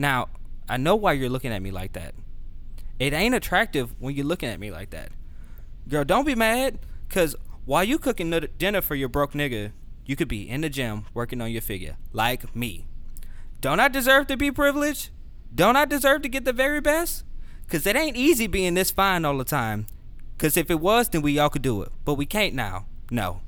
Now, I know why you're looking at me like that. It ain't attractive when you're looking at me like that. Girl, don't be mad, because while you cooking dinner for your broke nigga, you could be in the gym working on your figure, like me. Don't I deserve to be privileged? Don't I deserve to get the very best? Because it ain't easy being this fine all the time. Because if it was, then we all could do it. But we can't now. No.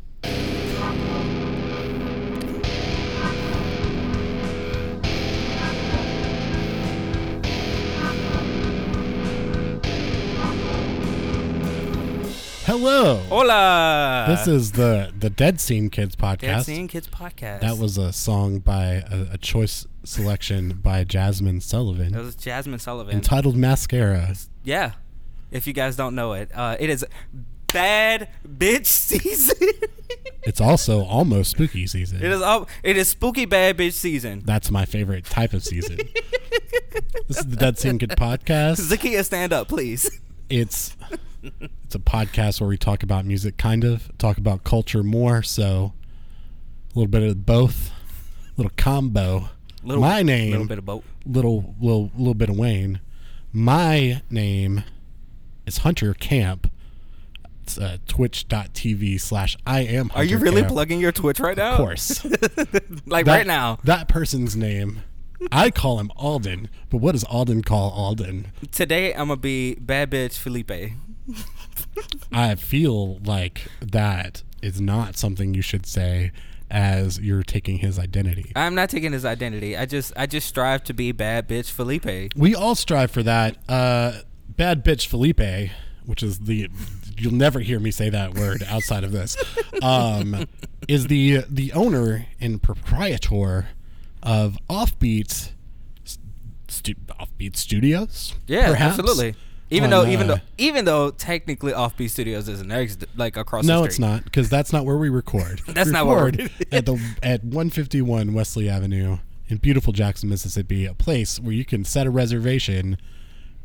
Hello. Hola. This is the Dead Scene Kids podcast. Dead Scene Kids podcast. That was a song by a choice selection by Jazmine Sullivan. That was Jazmine Sullivan. Entitled Mascara. Yeah. If you guys don't know it. It is bad bitch season. It's also almost spooky season. It is spooky bad bitch season. That's my favorite type of season. This is the Dead Scene Kids podcast. Zakiya, stand up, please. It's a podcast where we talk about music, kind of talk about culture more, so a little bit of both, little combo. My name, little bit of both, little bit of Wayne. My name is Hunter Camp. It's twitch.tv/IamHunterCamp. Are you really plugging your Twitch right now? Of course. Right now. That person's name. I call him Alden, but what does Alden call Alden? Today I'm gonna be bad bitch Felipe. I feel like that is not something you should say as you're taking his identity. I'm not taking his identity. I just strive to be bad bitch Felipe. We all strive for that. Bad bitch Felipe, which is you'll never hear me say that word outside of this. Is the owner and proprietor of Offbeat Studios. Yeah, perhaps? Absolutely. Even though technically Offbeat Studios is next, like across the street. No, it's not, because that's not where we record. That's not where we record. at 151 Wesley Avenue in beautiful Jackson, Mississippi, a place where you can set a reservation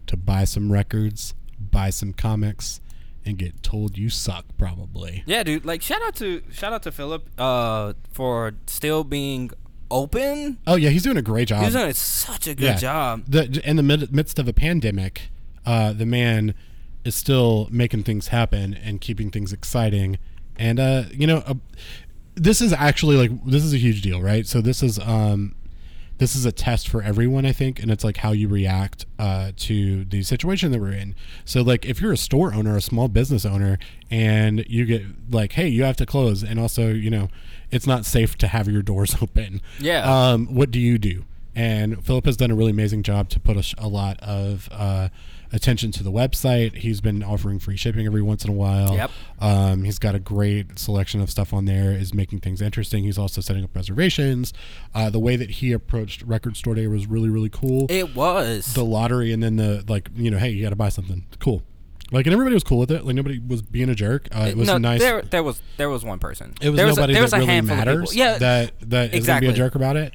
to buy some records, buy some comics, and get told you suck, probably. Yeah, dude. Like shout out to Philip for still being open. Oh yeah, he's doing a great job. He's doing such a good job. In the midst of a pandemic, the man is still making things happen and keeping things exciting. And this is actually a huge deal, right? So this is a test for everyone, I think, and it's like how you react to the situation that we're in. So like if you're a store owner, a small business owner, and you get like, hey, you have to close, and also it's not safe to have your doors open. Yeah. What do you do? And Philip has done a really amazing job to put a lot of attention to the website. He's been offering free shipping every once in a while. Yep. He's got a great selection of stuff on there, is making things interesting. He's also setting up reservations. The way that he approached Record Store Day was really, really cool. It was. The lottery and then hey, you got to buy something. Cool. And everybody was cool with it. Nobody was being a jerk. It was nice. There was one person. It was nobody that really matters. Yeah, that is going to be a jerk about it.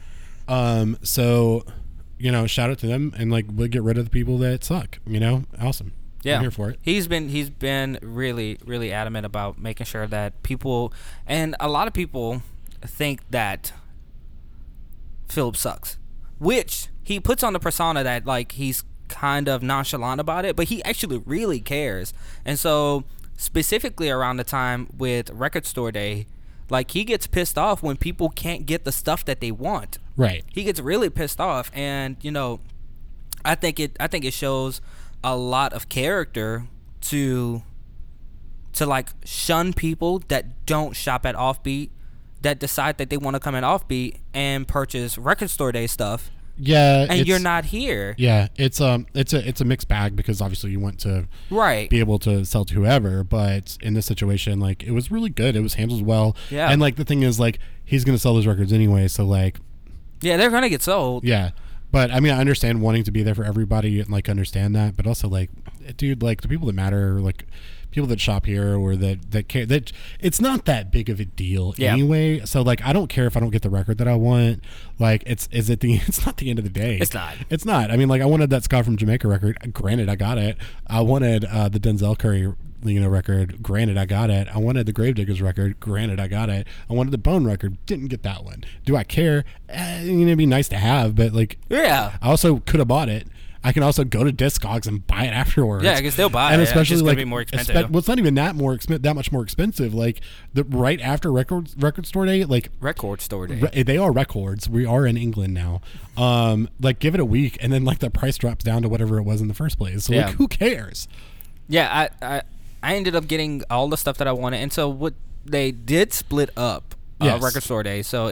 So, shout out to them, and we'll get rid of the people that suck. Awesome. Yeah, I'm here for it. He's been really, really adamant about making sure that people, and a lot of people think that Philip sucks, which he puts on the persona that he's kind of nonchalant about it, but he actually really cares. And so specifically around the time with Record Store Day, he gets pissed off when people can't get the stuff that they want. Right. He gets really pissed off, and I think it shows a lot of character to shun people that don't shop at Offbeat, that decide that they want to come at Offbeat and purchase Record Store Day stuff. Yeah, and you're not here. Yeah, it's a mixed bag, because obviously you want to be able to sell to whoever, but in this situation, it was really good. It was handled well. Yeah, and the thing is, he's gonna sell those records anyway, so yeah, they're gonna get sold. Yeah, but I mean, I understand wanting to be there for everybody and understand that, but also dude, like, the people that matter are, like, people that shop here or that care. That it's not that big of a deal anyway. So, like, I don't care if I don't get the record that I want. Like, it's not the end of the day. It's not. I mean, like, I wanted that Scott from Jamaica record. Granted, I got it. I wanted the Denzel Curry, you know, record. Granted, I got it. I wanted the Gravediggers record. Granted, I got it. I wanted the Bone record. Didn't get that one. Do I care? You know, it'd be nice to have, but, like, yeah, I also could have bought it. I can also go to Discogs and buy it afterwards. Yeah, because they'll buy it. And especially, it's like, be more expensive. Well, it's not even that much more expensive. Like, the right after record store day, like they are records. We are in England now. Like, give it a week, and then, like, the price drops down to whatever it was in the first place. So, like, who cares? Yeah, I ended up getting all the stuff that I wanted, and so what they did split up record store day. So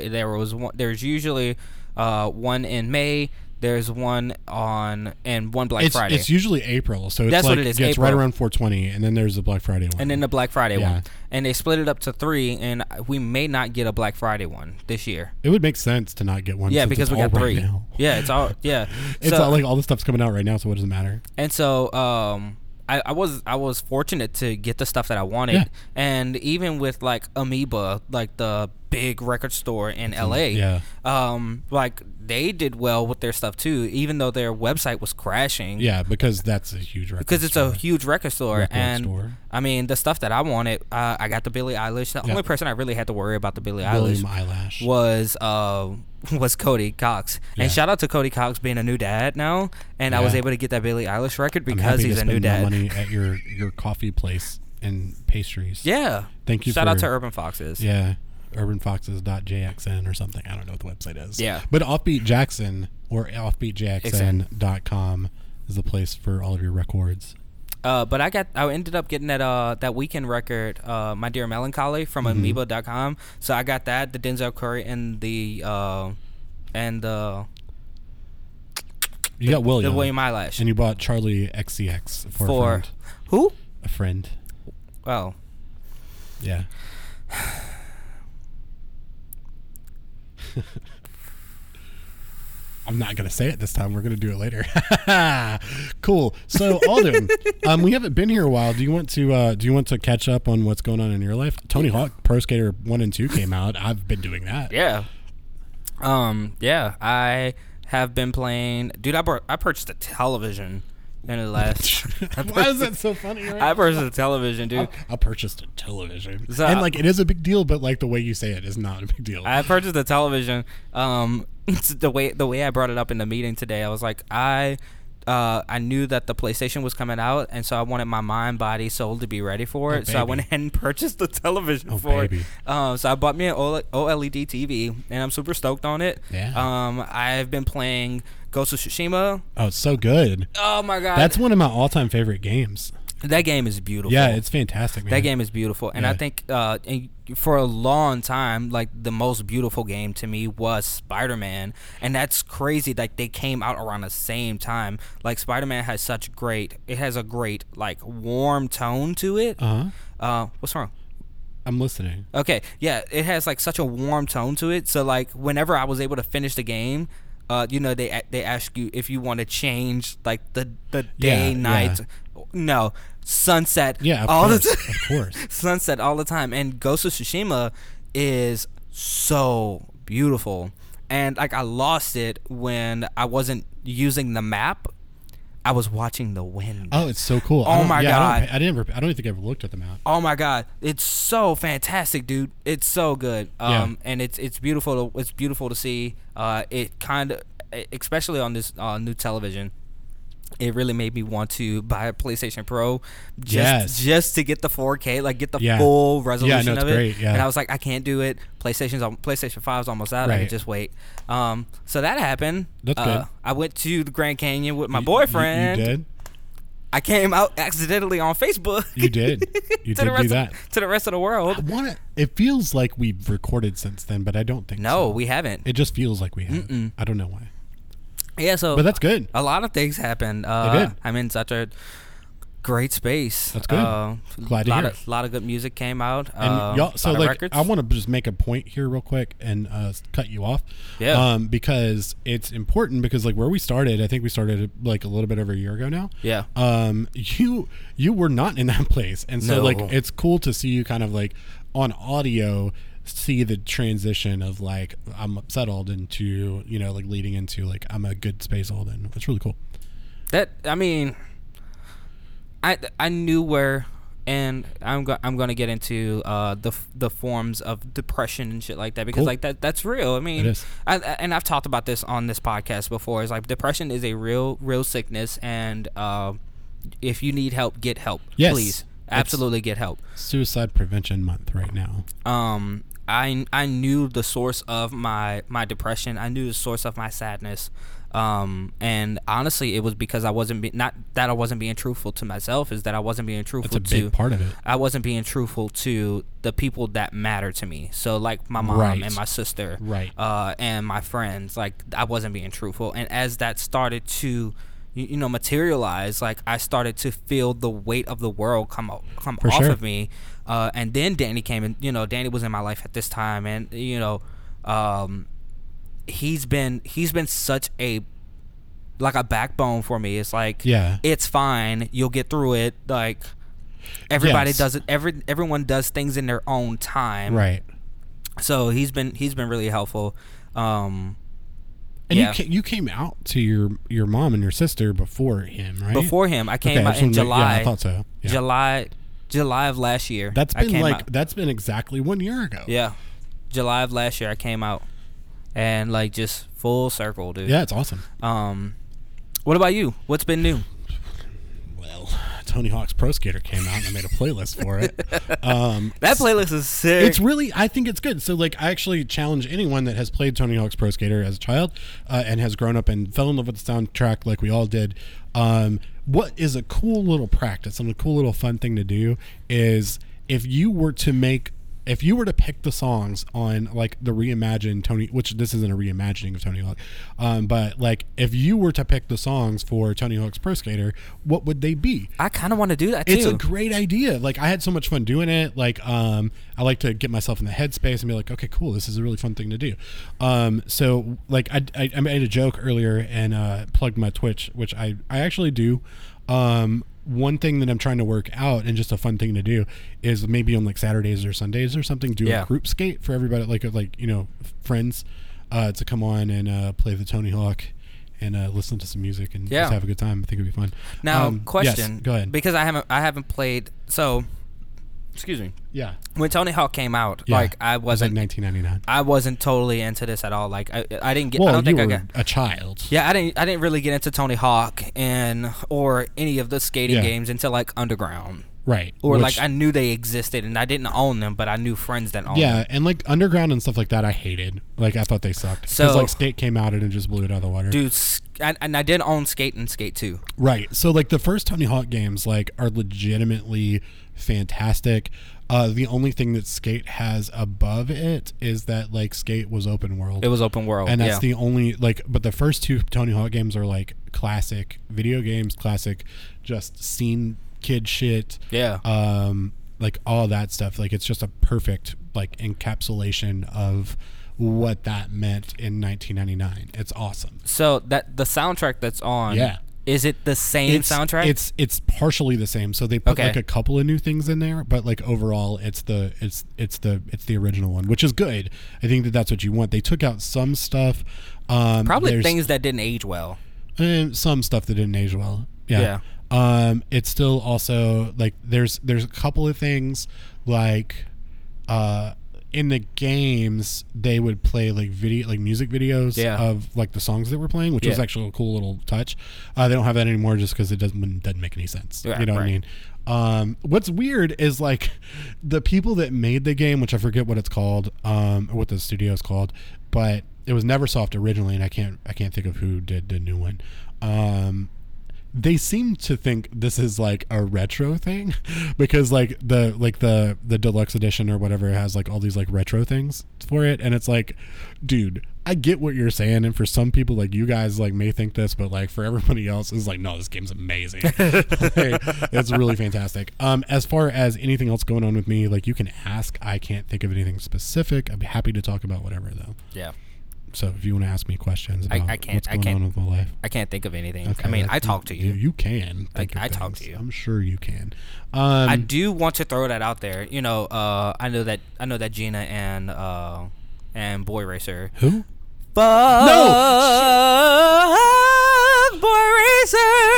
there's usually one in May. There's one on Black Friday. It's usually April, so that's like, what it is. Yeah, it's right around 420, and then there's the Black Friday one. And then the Black Friday one. And they split it up to three, and we may not get a Black Friday one this year. It would make sense to not get one. Yeah, because we got three. Right now. Yeah, it's all. Yeah, it's all, like, all the stuff's coming out right now, so what does it matter? And so, I was fortunate to get the stuff that I wanted, and even with, like, Amoeba, like the big record store in LA, like, they did well with their stuff too, even though their website was crashing. Yeah, because that's a huge record store. Because it's a huge record store. I mean, the stuff that I wanted, I got the Billie Eilish. The only person I really had to worry about the Billie Eilish was Cody Cox. And shout out to Cody Cox being a new dad now. And I was able to get that Billie Eilish record because he's a new dad. I'm happy to spend my money at your coffee place and pastries. Yeah. Thank you. Shout out to Urban Foxes. Yeah. urbanfoxes.jxn or something. I don't know what the website is. Yeah. But Offbeat Jackson or offbeatjackson.com is the place for all of your records. But I ended up getting that weekend record, My Dear Melancholy, from amoeba.com. So I got that, the Denzel Curry and the you got William. The William Eyelash. And you bought Charlie XCX for a friend. Who? A friend. Well. Yeah. I'm not going to say it this time. We're going to do it later. Cool. So, Alden, we haven't been here a while. Do you want to catch up on what's going on in your life? Tony Hawk Pro Skater 1 and 2 came out. I've been doing that. Yeah. I have been playing. Dude, I purchased a television in the last. Why is that so funny? Right? I purchased a television, dude. I purchased a television. So, and, like, it is a big deal, but, like, the way you say it is not a big deal. I purchased a television. The way I brought it up in the meeting today, I was like, I knew that the PlayStation was coming out, and so I wanted my mind, body, soul to be ready for it. So I went ahead and purchased the television for it. So I bought me an OLED TV, and I'm super stoked on it. Yeah. I've been playing Ghost of Tsushima. Oh, it's so good. Oh my god, that's one of my all-time favorite games. That game is beautiful. Yeah, it's fantastic, man. That game is beautiful. And I think for a long time, like, the most beautiful game to me was Spider-Man. And that's crazy. Like, they came out around the same time. Like, Spider-Man has a great, like, warm tone to it. Uh-huh. What's wrong? I'm listening. Okay. Yeah, it has, like, such a warm tone to it. So, like, whenever I was able to finish the game, you know, they ask you if you want to change, like, the day, night. Yeah. No, sunset. Yeah, of course. Sunset all the time. And Ghost of Tsushima is so beautiful. And, like, I lost it when I wasn't using the map. I was watching the wind. Oh, it's so cool. Oh my god. I don't think I ever looked at the map. Oh my god. It's so fantastic, dude. It's so good. And it's beautiful to see. It kind of, especially on this new television, it really made me want to buy a PlayStation Pro just to get the 4K, like, get the full resolution of it. Great, And I was like, I can't do it. PlayStation 5 is almost out. Right. I can just wait. So that happened. That's good. I went to the Grand Canyon with my boyfriend. You did? I came out accidentally on Facebook. You did. You did do that. To the rest of the world. It feels like we've recorded since then, but I don't think so. No, we haven't. It just feels like we haven't. Mm-mm. I don't know why. Yeah, so but that's good. A lot of things happened. I'm in such a great space. That's good. Glad to hear. A lot of good music came out. And y'all, so like, I want to just make a point here real quick and cut you off. Yeah. Because it's important, because like where we started, I think we started like a little bit over a year ago now. Yeah. You were not in that place, and so like it's cool to see you kind of like on audio see the transition of like I'm settled into, you know, like leading into like I'm a good space hold in. It's really cool. That, I mean, I knew where, and I'm going to get into the forms of depression and shit like that, because cool. like that's real. I mean, and I've talked about this on this podcast before. It's like depression is a real sickness, and if you need help, get help. Yes. Please, absolutely get help. Suicide Prevention Month right now. I knew the source of my depression. I knew the source of my sadness. And honestly, it was because I wasn't being truthful to myself. Is that I wasn't being truthful. That's a big part of it. I wasn't being truthful to the people that matter to me. So like my mom right. and my sister, right? And my friends. Like I wasn't being truthful. And as that started to, you know, materialize, like I started to feel the weight of the world come For off sure. of me. And then Danny came, and you know, Danny was in my life at this time, and you know, he's been such a backbone for me. It's like, yeah, it's fine, you'll get through it. Like everybody yes. does it. Everyone does things in their own time, right? So he's been really helpful. And yeah. You came out to your mom and your sister before him, right? Before him, I came out in July. Yeah, I thought so. Yeah. July of last year. That's been like out. That's been exactly 1 year ago. Yeah, July of last year I came out. And like just full circle, dude. Yeah, it's awesome. What about you? What's been new? Well, Tony Hawk's Pro Skater came out and I made a playlist for it. That playlist is sick. It's really, I think it's good. So like I actually challenge anyone that has played Tony Hawk's Pro Skater as a child and has grown up and fell in love with the soundtrack like we all did. What is a cool little practice and a cool little fun thing to do is if you were to pick the songs on like the reimagined Tony, which this isn't a reimagining of Tony Hawk, but like if you were to pick the songs for Tony Hawk's Pro Skater, what would they be? I kind of want to do that too. It's a great idea. Like I had so much fun doing it. Like I like to get myself in the headspace and be like, okay, cool, this is a really fun thing to do. So like I made a joke earlier and plugged my Twitch, which I actually do. One thing that I'm trying to work out, and just a fun thing to do, is maybe on like Saturdays or Sundays or something, do yeah. a group skate for everybody, like you know, friends, to come on and play the Tony Hawk and listen to some music and yeah. just have a good time. I think it'd be fun. Now, question. Yes, go ahead. Because I haven't played. So, excuse me. Yeah. When Tony Hawk came out, yeah. like I wasn't. It was like 1999. I wasn't totally into this at all. Like I didn't get. Well, I don't you think were I got, a child. Yeah, I didn't really get into Tony Hawk or any of the skating yeah. games until like Underground. Right. Or which, like I knew they existed and I didn't own them, but I knew friends that owned yeah, them. Yeah, and like Underground and stuff like that, I hated. Like I thought they sucked. Because so, like Skate came out and it just blew it out of the water. Dude, and I did own Skate and Skate 2. Right. So like the first Tony Hawk games like are legitimately fantastic. The only thing that Skate has above it is that like Skate was open world. It was open world, and that's yeah. the only like. But the first two Tony Hawk games are like classic video games, classic just scene kid shit. Yeah. Like all that stuff. Like it's just a perfect like encapsulation of what that meant in 1999. It's awesome. So that the soundtrack that's on. Yeah. Is it the same soundtrack? It's partially the same. So they put okay. like a couple of new things in there, but like overall, it's the original one, which is good. I think that's what you want. They took out some stuff, probably things that didn't age well. Some stuff that didn't age well. Yeah. It's still also like there's a couple of things like, in the games, they would play like music videos yeah. of like the songs that were playing, which yeah. was actually a cool little touch. They don't have that anymore just because it doesn't make any sense. Yeah, you know right. what I mean? What's weird is like the people that made the game, which I forget what it's called, or what the studio is called, but it was NeverSoft originally, and I can't think of who did the new one. they seem to think this is like a retro thing because the deluxe edition or whatever has like all these like retro things for it. And it's like, dude, I get what you're saying. And for some people, like you guys like may think this, but like for everybody else is like, no, this game's amazing. It's really fantastic. As far as anything else going on with me, like you can ask, I can't think of anything specific. I'd be happy to talk about whatever though. Yeah. So if you want to ask me questions about what's going on with my life. I can't think of anything. Okay, I mean, I talk to you. You can. Talk to you. I'm sure you can. I do want to throw that out there. You know, I know that Gina and Boy Racer. Who? Boy Racer.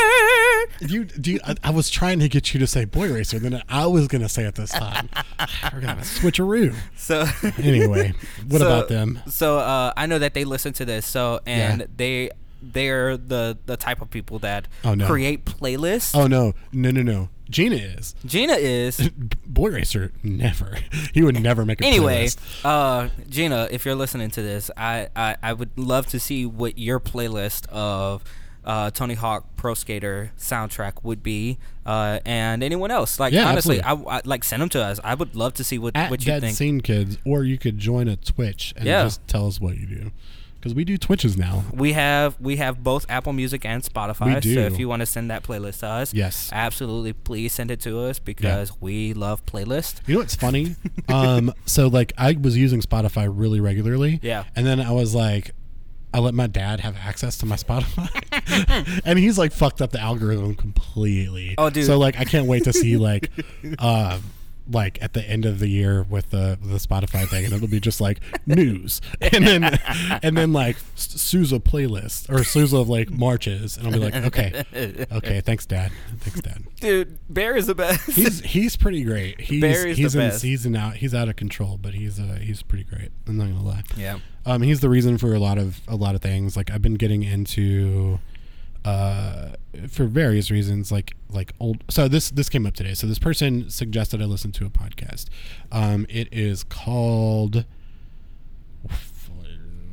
I was trying to get you to say Boy Racer, then I was gonna say it this time. We're gonna switcheroo. So anyway, about them? So I know that they listen to this. So and yeah. They're the type of people that create playlists. Oh no. Gina is Boy Racer never. He would never make a playlist. Gina, if you're listening to this, I would love to see what your playlist of Tony Hawk Pro Skater soundtrack would be, and anyone else. Like yeah, honestly, I like send them to us. I would love to see what you think. Dead Scene Kids, or you could join a Twitch and just tell us what you do. Because we do Twitches now. We have both Apple Music and Spotify. We do. So if you want to send that playlist to us, yes, absolutely, please send it to us because we love playlists. You know what's funny? So like I was using Spotify really regularly. Yeah. And then I was like, I let my dad have access to my Spotify, and he's like fucked up the algorithm completely. Oh, dude. So like I can't wait to see like at the end of the year with the Spotify thing, and it'll be just like news, and then like Sousa playlist or Sousa of like marches, and I'll be like, okay, thanks, Dad. Dude, Bear is the best. He's pretty great. He's the best. He's out of control, but he's pretty great. I'm not gonna lie. Yeah. He's the reason for a lot of things. Like I've been getting into. For various reasons, like old. So this came up today. So this person suggested I listen to a podcast. It is called.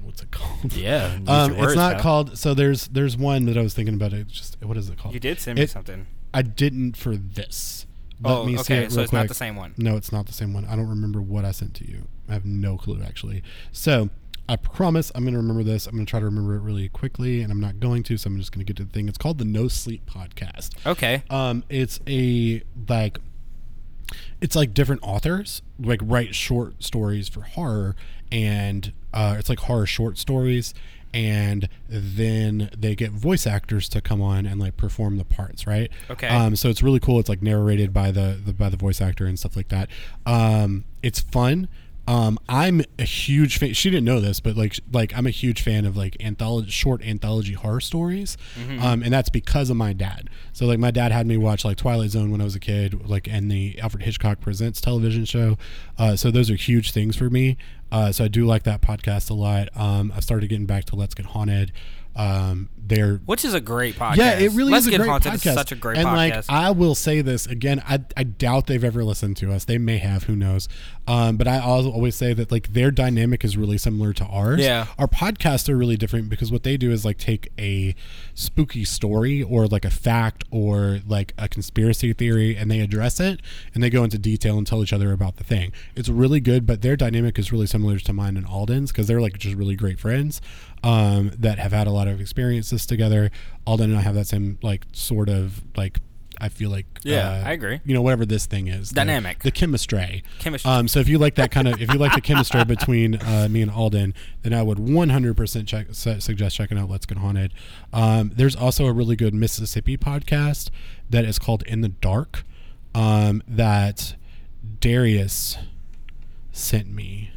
What's it called? Yeah, it's not called. So there's one that I was thinking about. It's just what is it called? You did send me something. I didn't for this. It's not the same one. No, it's not the same one. I don't remember what I sent to you. I have no clue actually. So. I promise I'm going to remember this. I'm going to try to remember it really quickly, and I'm not going to, so I'm just going to get to the thing. It's called the No Sleep Podcast. Okay. It's a, like, it's like different authors, like, write short stories for horror, and it's like horror short stories, and then they get voice actors to come on and, like, perform the parts, right? Okay. So it's really cool. It's, like, narrated by the voice actor and stuff like that. It's fun. I'm a huge fan. She didn't know this, but like I'm a huge fan of like short anthology horror stories, mm-hmm. And that's because of my dad. So like my dad had me watch like Twilight Zone when I was a kid, like and the Alfred Hitchcock Presents television show. So those are huge things for me. So I do like that podcast a lot. I started getting back to Let's Get Haunted. Which is a great podcast. Yeah, it really is a great podcast. It's such a great podcast. And like, I will say this again, I doubt they've ever listened to us. They may have, who knows? But I always say that like their dynamic is really similar to ours. Yeah, our podcasts are really different because what they do is like take a spooky story or like a fact or like a conspiracy theory, and they address it and they go into detail and tell each other about the thing. It's really good, but their dynamic is really similar to mine and Alden's because they're like just really great friends. That have had a lot of experiences together. Alden and I have that same like sort of like I feel like I agree. You know, whatever this thing is, dynamic, the chemistry. So if you like that kind of, if you like the chemistry between me and Alden, then I would 100% suggest checking out Let's Get Haunted. There's also a really good Mississippi podcast that is called In the Dark that Darius sent me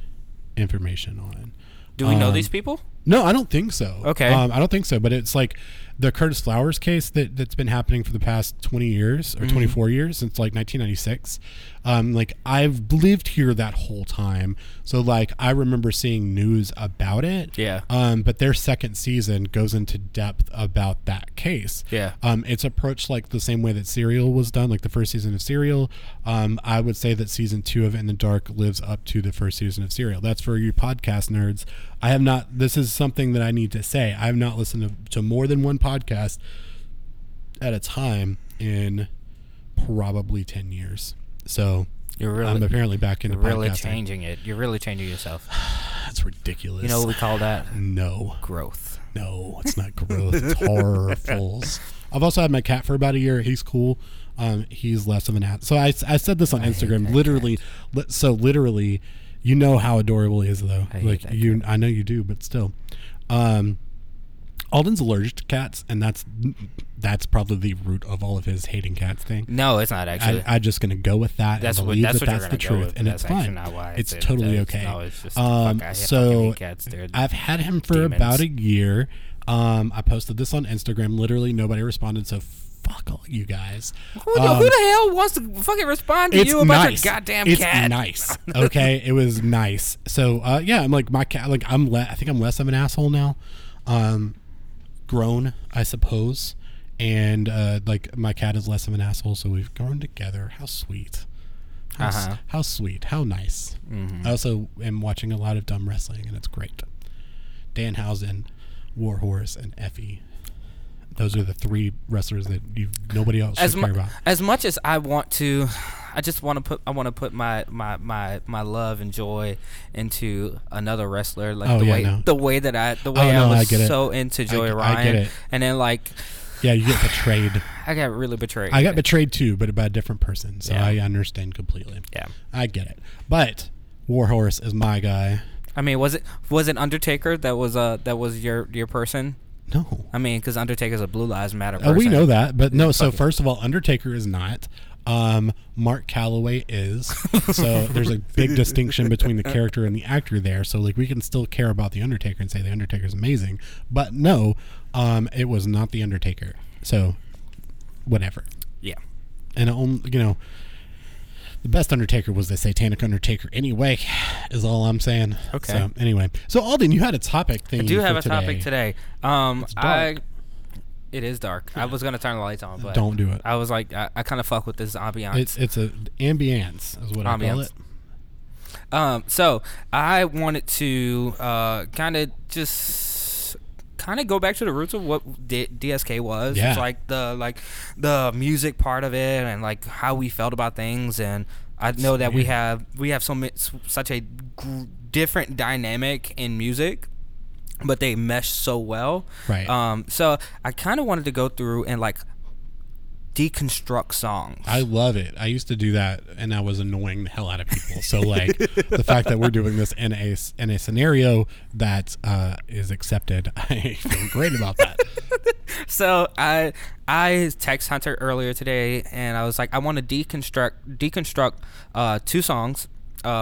information on. Do we know these people? No, I don't think so. Okay. I don't think so, but it's like the Curtis Flowers case that's been happening for the past 20 years or 24 years since like 1996. Like I've lived here that whole time. So like I remember seeing news about it. Yeah. But their second season goes into depth about that case. Yeah. It's approached like the same way that Serial was done, like the first season of Serial. I would say that season 2 of In the Dark lives up to the first season of Serial. That's for you podcast nerds. I have not, this is something that I need to say. I have not listened to more than one podcast at a time in probably 10 years. So I'm apparently back into podcasting. You're really changing it. You're really changing yourself. That's ridiculous. You know what we call that? No. Growth. No, it's not growth. It's horribles. I've also had my cat for about a year. He's cool. He's less of an ass. So I said this on Instagram. Literally, you know how adorable he is, though. I hate that cat. I know you do, but still. Alden's allergic to cats, and that's probably the root of all of his hating cats thing. No, it's not actually. I'm just gonna go with that. That's the truth, and it's fine. Not why it's totally okay. No, it's just, I hate cats. I've had him for about a year. I posted this on Instagram. Literally, nobody responded. So fuck all you guys. Who the hell wants to fucking respond to you about your goddamn cat? It's nice. Okay, it was nice. So I'm like my cat. Like I think I'm less of an asshole now. Grown, I suppose, and my cat is less of an asshole. So we've grown together. How sweet. How sweet. How nice. Mm-hmm. I also am watching a lot of dumb wrestling, and it's great. Danhausen, Warhorse, and Effie. Those are the three wrestlers that nobody else should care about. As much as I want to, I want to put my love and joy into another wrestler. Like the way I was into Joey Ryan. I get it. And then you get betrayed. I got really betrayed. I got betrayed too, but by a different person. So yeah. I understand completely. Yeah, I get it. But Warhorse is my guy. I mean, was it Undertaker that was your person? No. I mean, because Undertaker's a Blue Lives Matter person. We know that, but no. So first of all, Undertaker is not. Mark Calloway is. So there's a big distinction between the character and the actor there. So we can still care about the Undertaker and say the Undertaker's amazing, but no, it was not the Undertaker. So whatever. Yeah. And the best Undertaker was the Satanic Undertaker anyway, is all I'm saying. Okay. So, anyway. So, Alden, you had a topic thing. I do have topic today. It's dark. It is dark. Yeah. I was going to turn the lights on, but... Don't do it. I was like, I kind of fuck with this ambiance. It's an ambiance is what I call it. So, I wanted to kind of go back to the roots of what DSK was. Yeah. It's the music part of it and how we felt about things. And I know that we have such a different dynamic in music, but they mesh so well. Right. So I kind of wanted to go through and deconstruct songs. I love it. I used to do that, and I was annoying the hell out of people. So the fact that we're doing this in a scenario that is accepted, I feel great about that. So I text Hunter earlier today, and I was like, I want to deconstruct two songs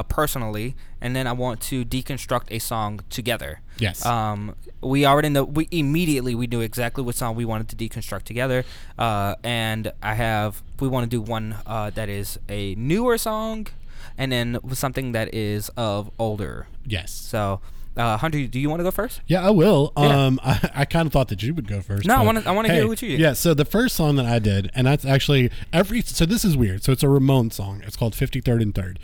personally, and then I want to deconstruct a song together. Yes. We already know. We knew exactly what song we wanted to deconstruct together. And we want to do one that is a newer song, and then something that is of older. Yes. So, Hunter, do you want to go first? Yeah, I will. Yeah. I kind of thought that you would go first. No, I want to hear what you did. Yeah. So the first song that I did, and that's actually So this is weird. So it's a Ramones song. It's called 53rd and 3rd.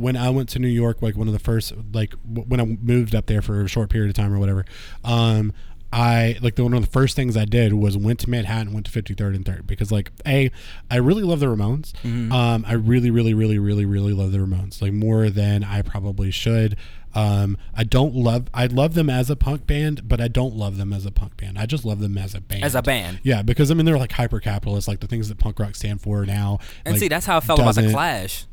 When I went to New York, one of the first, when I moved up there for a short period of time or whatever, one of the first things I did was went to Manhattan, went to 53rd and 3rd because I really love the Ramones. Mm-hmm. I really, really, really, really, really love the Ramones, more than I probably should. I love them as a punk band, but I don't love them as a punk band. I just love them as a band. As a band. Yeah, because they're hyper capitalist, the things that punk rock stand for now. And that's how I felt about the Clash.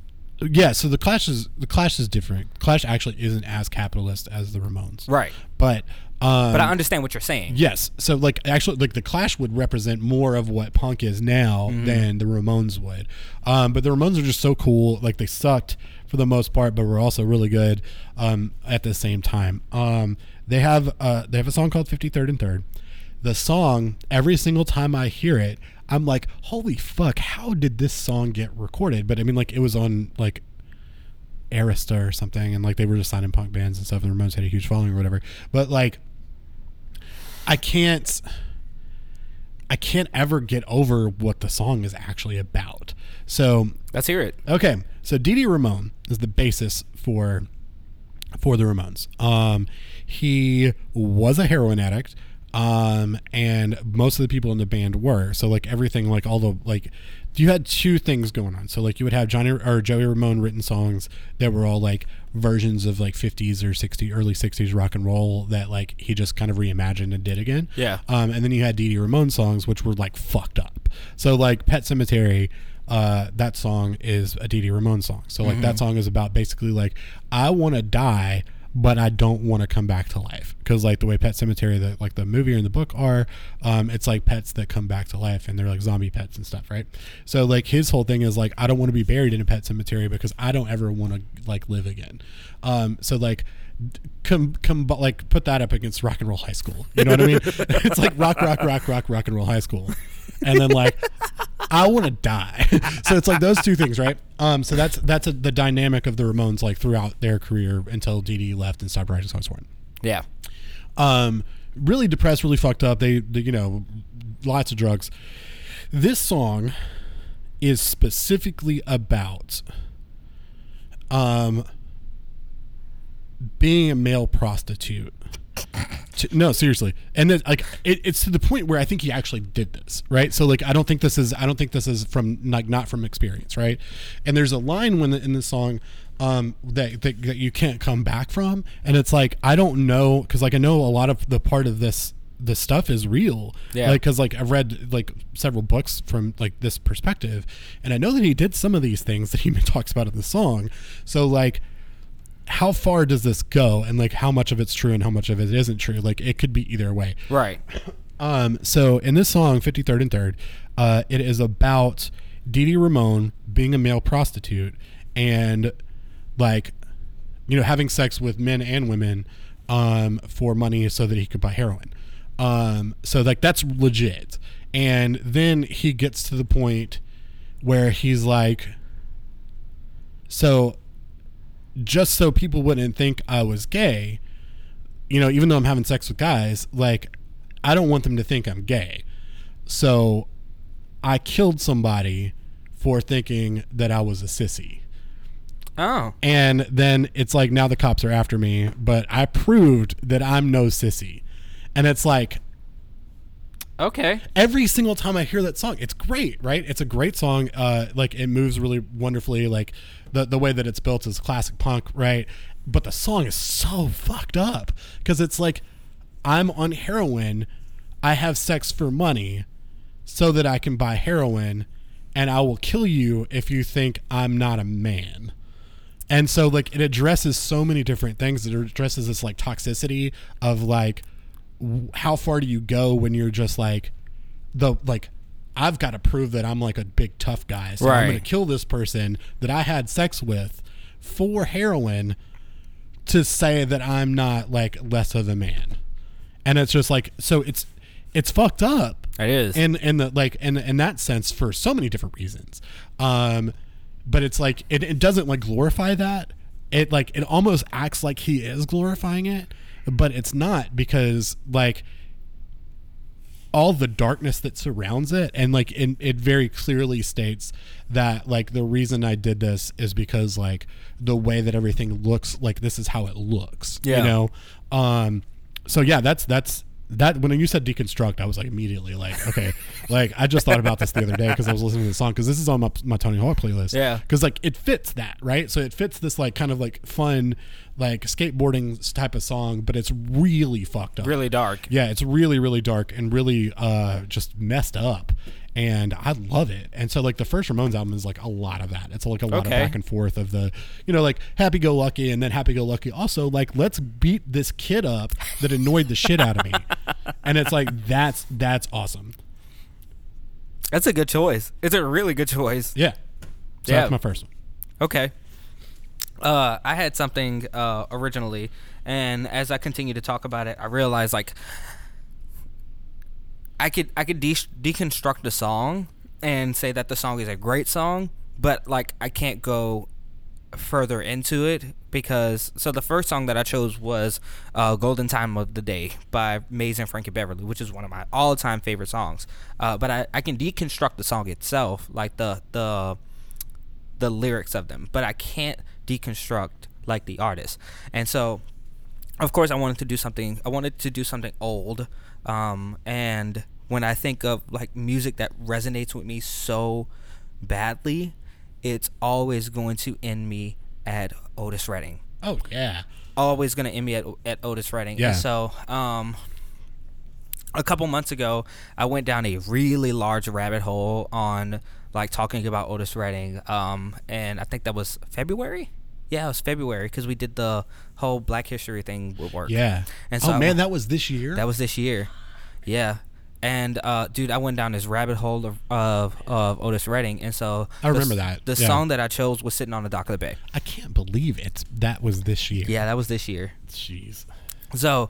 Yeah, so the Clash is different. Clash actually isn't as capitalist as the Ramones. Right. But I understand what you're saying. Yes. So, the Clash would represent more of what punk is now than the Ramones would. But the Ramones are just so cool. They sucked for the most part, but were also really good at the same time. They have a song called 53rd and 3rd. The song, every single time I hear it, I'm like, holy fuck, how did this song get recorded? But, I mean, it was on, Arista or something, and, they were just signing punk bands and stuff, and the Ramones had a huge following or whatever. But, I can't ever get over what the song is actually about. So let's hear it. Okay. So Dee Dee Ramone is the basis for the Ramones. He was a heroin addict. And most of the people in the band were. So like everything, like all the, like you had two things going on. So like you would have Johnny or Joey Ramone written songs that were all like versions of like 50s or 60s, early 60s rock and roll that like he just kind of reimagined and did again. Yeah. And then you had Dee Dee Ramone songs, which were like fucked up. So like Pet Cemetery, that song is a Dee Dee Ramone song. So like that song is about basically like, I want to die, but I don't want to come back to life. Because like the way Pet Cemetery, the, like the movie and the book are, it's like pets that come back to life and they're like zombie pets and stuff, right? So like his whole thing is like, I don't want to be buried in a pet cemetery because I don't ever want to like live again. So like like put that up against Rock and Roll High School. You know what I mean? It's like rock and roll high school. And then like, I want to die. So it's like those two things, right? So that's the dynamic of the Ramones like throughout their career until Dee Dee left and stopped writing songs for him. Yeah. Really depressed, really fucked up. They you know, lots of drugs. This song is specifically about being a male prostitute. No, seriously. And then like it's to the point where I think he actually did this, right? So like I don't think this is from like not from experience, right? And there's a line when in the song that you can't come back from, and it's like I don't know, because like I know a lot of the part of this stuff is real, yeah. Like because like I've read like several books from like this perspective, and I know that he did some of these things that he talks about in the song. So like, how far does this go, and like how much of it's true and how much of it isn't true? Like it could be either way, right? So in this song 53rd and 3rd, it is about Dee Dee Ramone being a male prostitute and like, you know, having sex with men and women for money so that he could buy heroin. So like that's legit. And then he gets to the point where he's like, so just so people wouldn't think I was gay, you know, even though I'm having sex with guys, like I don't want them to think I'm gay. So I killed somebody for thinking that I was a sissy. Oh. And then it's like, now the cops are after me, but I proved that I'm no sissy. And it's like, okay. Every single time I hear that song, it's great, right? It's a great song. Like it moves really wonderfully. Like the way that it's built is classic punk, right? But the song is so fucked up because it's like, I'm on heroin. I have sex for money so that I can buy heroin, and I will kill you if you think I'm not a man. And so like it addresses so many different things. It addresses this like toxicity of like, how far do you go when you're just like, the like, I've got to prove that I'm like a big tough guy, so right, I'm gonna kill this person that I had sex with for heroin to say that I'm not like less of a man. And it's just like, so it's fucked up. It is. And the like in that sense for so many different reasons. But it's like it doesn't like glorify that. It like it almost acts like he is glorifying it, but it's not, because like all the darkness that surrounds it, and like it very clearly states that like the reason I did this is because like the way that everything looks, like this is how it looks. Yeah. You know? So yeah, that's that. When you said deconstruct, I was like immediately like, okay, like I just thought about this the other day because I was listening to the song, because this is on my Tony Hawk playlist. Yeah, because like it fits that, right? So it fits this like kind of like fun like skateboarding type of song, but it's really fucked up, really dark. Yeah, it's really really dark and really just messed up, and I love it. And so like the first Ramones album is like a lot of that. It's like a lot of back and forth of the, you know, like happy-go-lucky, and then happy-go-lucky also like, let's beat this kid up that annoyed the shit out of me. And it's like, that's awesome. That's a good choice. It's a really good choice. Yeah. So yeah, that's my first one. Okay. I had something originally, and as I continue to talk about it, I realized like I could deconstruct the song and say that the song is a great song, but like I can't go further into it because, so the first song that I chose was Golden Time of the Day by Maze and Frankie Beverly, which is one of my all-time favorite songs. But I can deconstruct the song itself, like the lyrics of them, but I can't deconstruct like the artist. And so, of course, I wanted to do something old, And when I think of like music that resonates with me so badly, it's always going to end me at Otis Redding. Oh yeah, always going to end me at Otis Redding. Yeah. And so a couple months ago, I went down a really large rabbit hole on like talking about Otis Redding, and I think that was February. Yeah, it was February because we did the whole Black History thing with work. Yeah. And so that was this year? That was this year. Yeah. And, dude, I went down this rabbit hole of Otis Redding. And so I remember that. The song that I chose was Sitting on the Dock of the Bay. I can't believe it. That was this year. Yeah, that was this year. Jeez. So,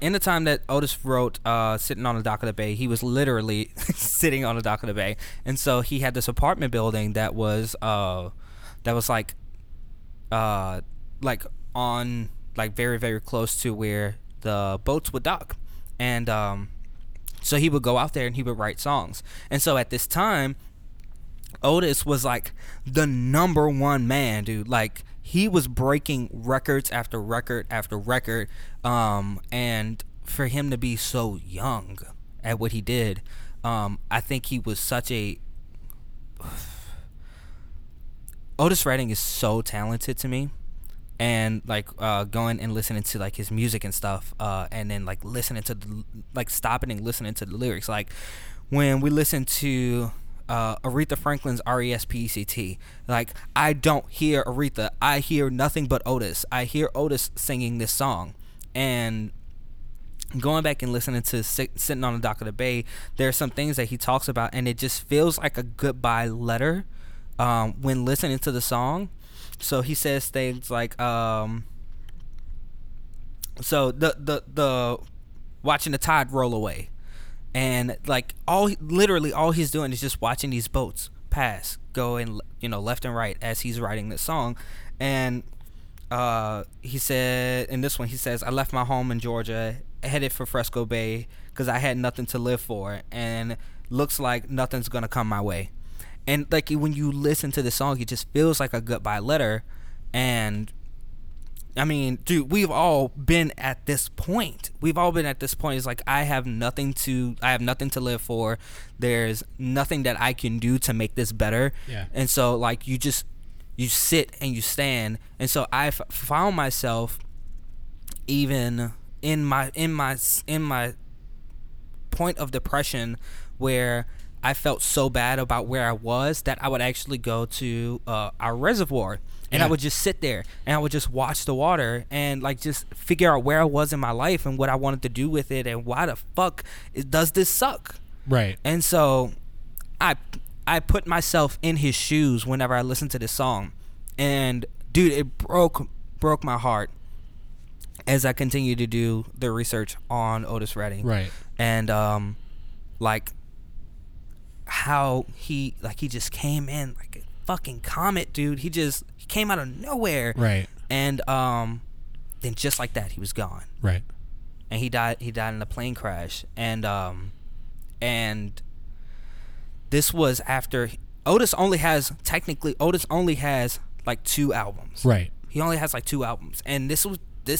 in the time that Otis wrote Sitting on the Dock of the Bay, he was literally sitting on the dock of the bay. And so he had this apartment building that was like on like very, very close to where the boats would dock. And so he would go out there and he would write songs. And so at this time, Otis was like the number one man, dude. Like he was breaking records after record after record. And for him to be so young at what he did, I think he was such a... Otis Redding is so talented to me, and like going and listening to like his music and stuff, and then like listening to stopping and listening to the lyrics. Like when we listen to Aretha Franklin's R.E.S.P.E.C.T., like I don't hear Aretha, I hear nothing but Otis. I hear Otis singing this song. And going back and listening to Sitting on the Dock of the Bay, there are some things that he talks about, and it just feels like a goodbye letter when listening to the song. So he says things like, so the watching the tide roll away, and like all he's doing is just watching these boats pass, go in, you know, left and right as he's writing this song. And he said in this one, he says, I left my home in Georgia, headed for Fresco Bay, because I had nothing to live for, and looks like nothing's gonna come my way. And like when you listen to the song, it just feels like a goodbye letter. And I mean, dude, we've all been at this point. It's like I have nothing to live for. There's nothing that I can do to make this better. Yeah. And so like you sit and you stand. And so I found myself even in my point of depression where I felt so bad about where I was that I would actually go to our reservoir, and I would just sit there and I would just watch the water and like just figure out where I was in my life and what I wanted to do with it and why the fuck does this suck? Right. And so I put myself in his shoes whenever I listened to this song, and dude, it broke my heart as I continued to do the research on Otis Redding. Right. And how he just came in like a fucking comet, dude. He came out of nowhere. Right. And then just like that, he was gone. Right. And he died in a plane crash. And this was after Otis only has like 2 albums. Right. He only has like 2 albums. And this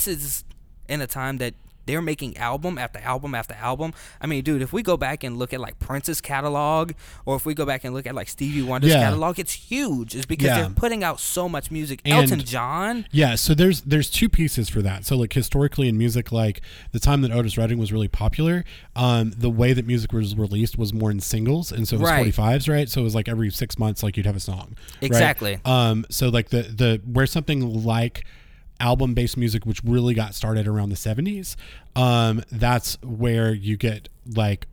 is in a time that they're making album after album after album. I mean, dude, if we go back and look at like Prince's catalog, or if we go back and look at like Stevie Wonder's catalog, it's huge. It's because they're putting out so much music. And Elton John. Yeah, so there's 2 pieces for that. So like historically in music, like the time that Otis Redding was really popular, the way that music was released was more in singles, and so it was 45s, right? So it was like every 6 months, like you'd have a song. Exactly. Right? So like the where something like album-based music, which really got started around the 70s, that's where you get like,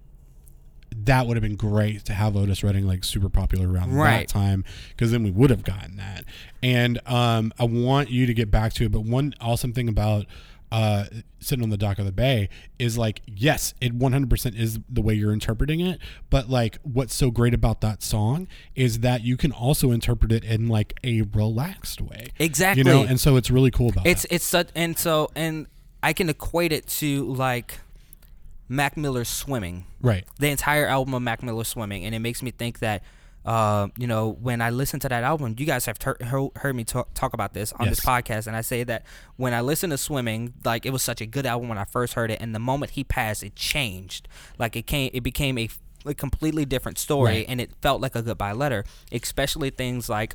that would have been great to have Otis Redding like super popular around that time, because then we would have gotten that. And I want you to get back to it, but one awesome thing about Sitting on the Dock of the Bay is like, yes, it 100% is the way you're interpreting it, but like what's so great about that song is that you can also interpret it in like a relaxed way. Exactly. You know, and so it's really cool about it. And I can equate it to like Mac Miller's Swimming. Right. The entire album of Mac Miller's Swimming, and it makes me think that you know, when I listen to that album, you guys have heard me talk about this on this podcast, and I say that when I listened to Swimming, like, it was such a good album when I first heard it, and the moment he passed, it changed. Like, it became a completely different story, right. And it felt like a goodbye letter, especially things like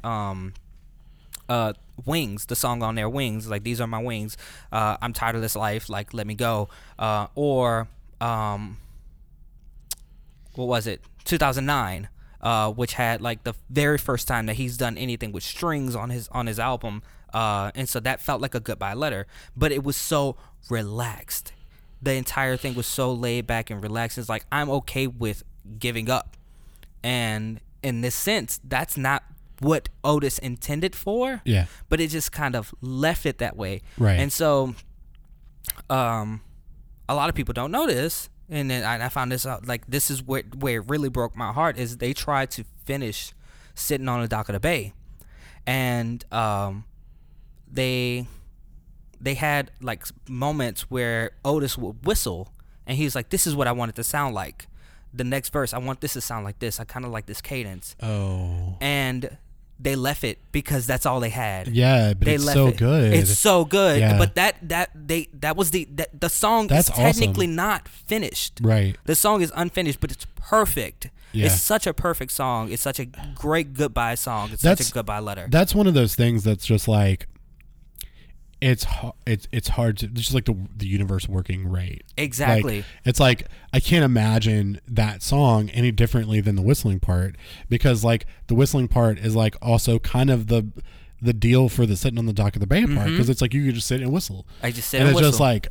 Wings, the song on their Wings, like, these are my wings, I'm tired of this life, like, let me go, or what was it, 2009, which had like the very first time that he's done anything with strings on his album, and so that felt like a goodbye letter, but it was so relaxed. The entire thing was so laid back and relaxed. It's like, I'm okay with giving up, and in this sense, that's not what Otis intended for. Yeah, but it just kind of left it that way. Right, and so, a lot of people don't know this. And then I found this out, like, this is where it really broke my heart, is they tried to finish Sitting on the Dock of the Bay. And they had, like, moments where Otis would whistle, and he's like, this is what I want it to sound like. The next verse, I want this to sound like this. I kind of like this cadence. Oh. And they left it because that's all they had. Yeah, but it's so good. It's so good. Yeah. But that was the song is technically not finished. Right. The song is unfinished, but it's perfect. Yeah. It's such a perfect song. It's such a great goodbye song. It's such a goodbye letter. That's one of those things that's just like, it's hard to, it's just like the universe working right. Exactly. Like, it's like, I can't imagine that song any differently than the whistling part, because like the whistling part is like also kind of the deal for the Sitting on the Dock of the Bay part, because it's like you could just sit and whistle. I just sit and whistle. It's just like,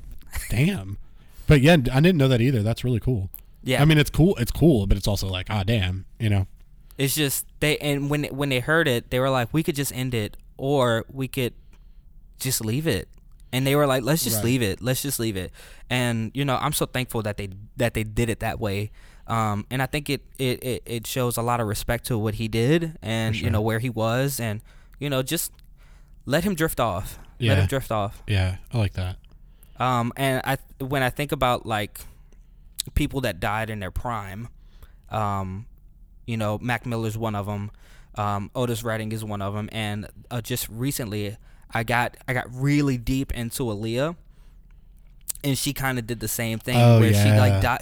damn. But yeah, I didn't know that either. That's really cool. Yeah. I mean, it's cool, but it's also like, ah, damn, you know. It's just when they heard it, they were like, we could just end it, or we could just leave it, and they were like, let's just leave it. And you know, I'm so thankful that they did it that way, and I think it shows a lot of respect to what he did, and you know, where he was, and you know, just let him drift off. Yeah. Let him drift off. Yeah, I like that. And when I think about like people that died in their prime, you know, Mac Miller's one of them, Otis Redding is one of them, and just recently I got really deep into Aaliyah, and she kind of did the same thing,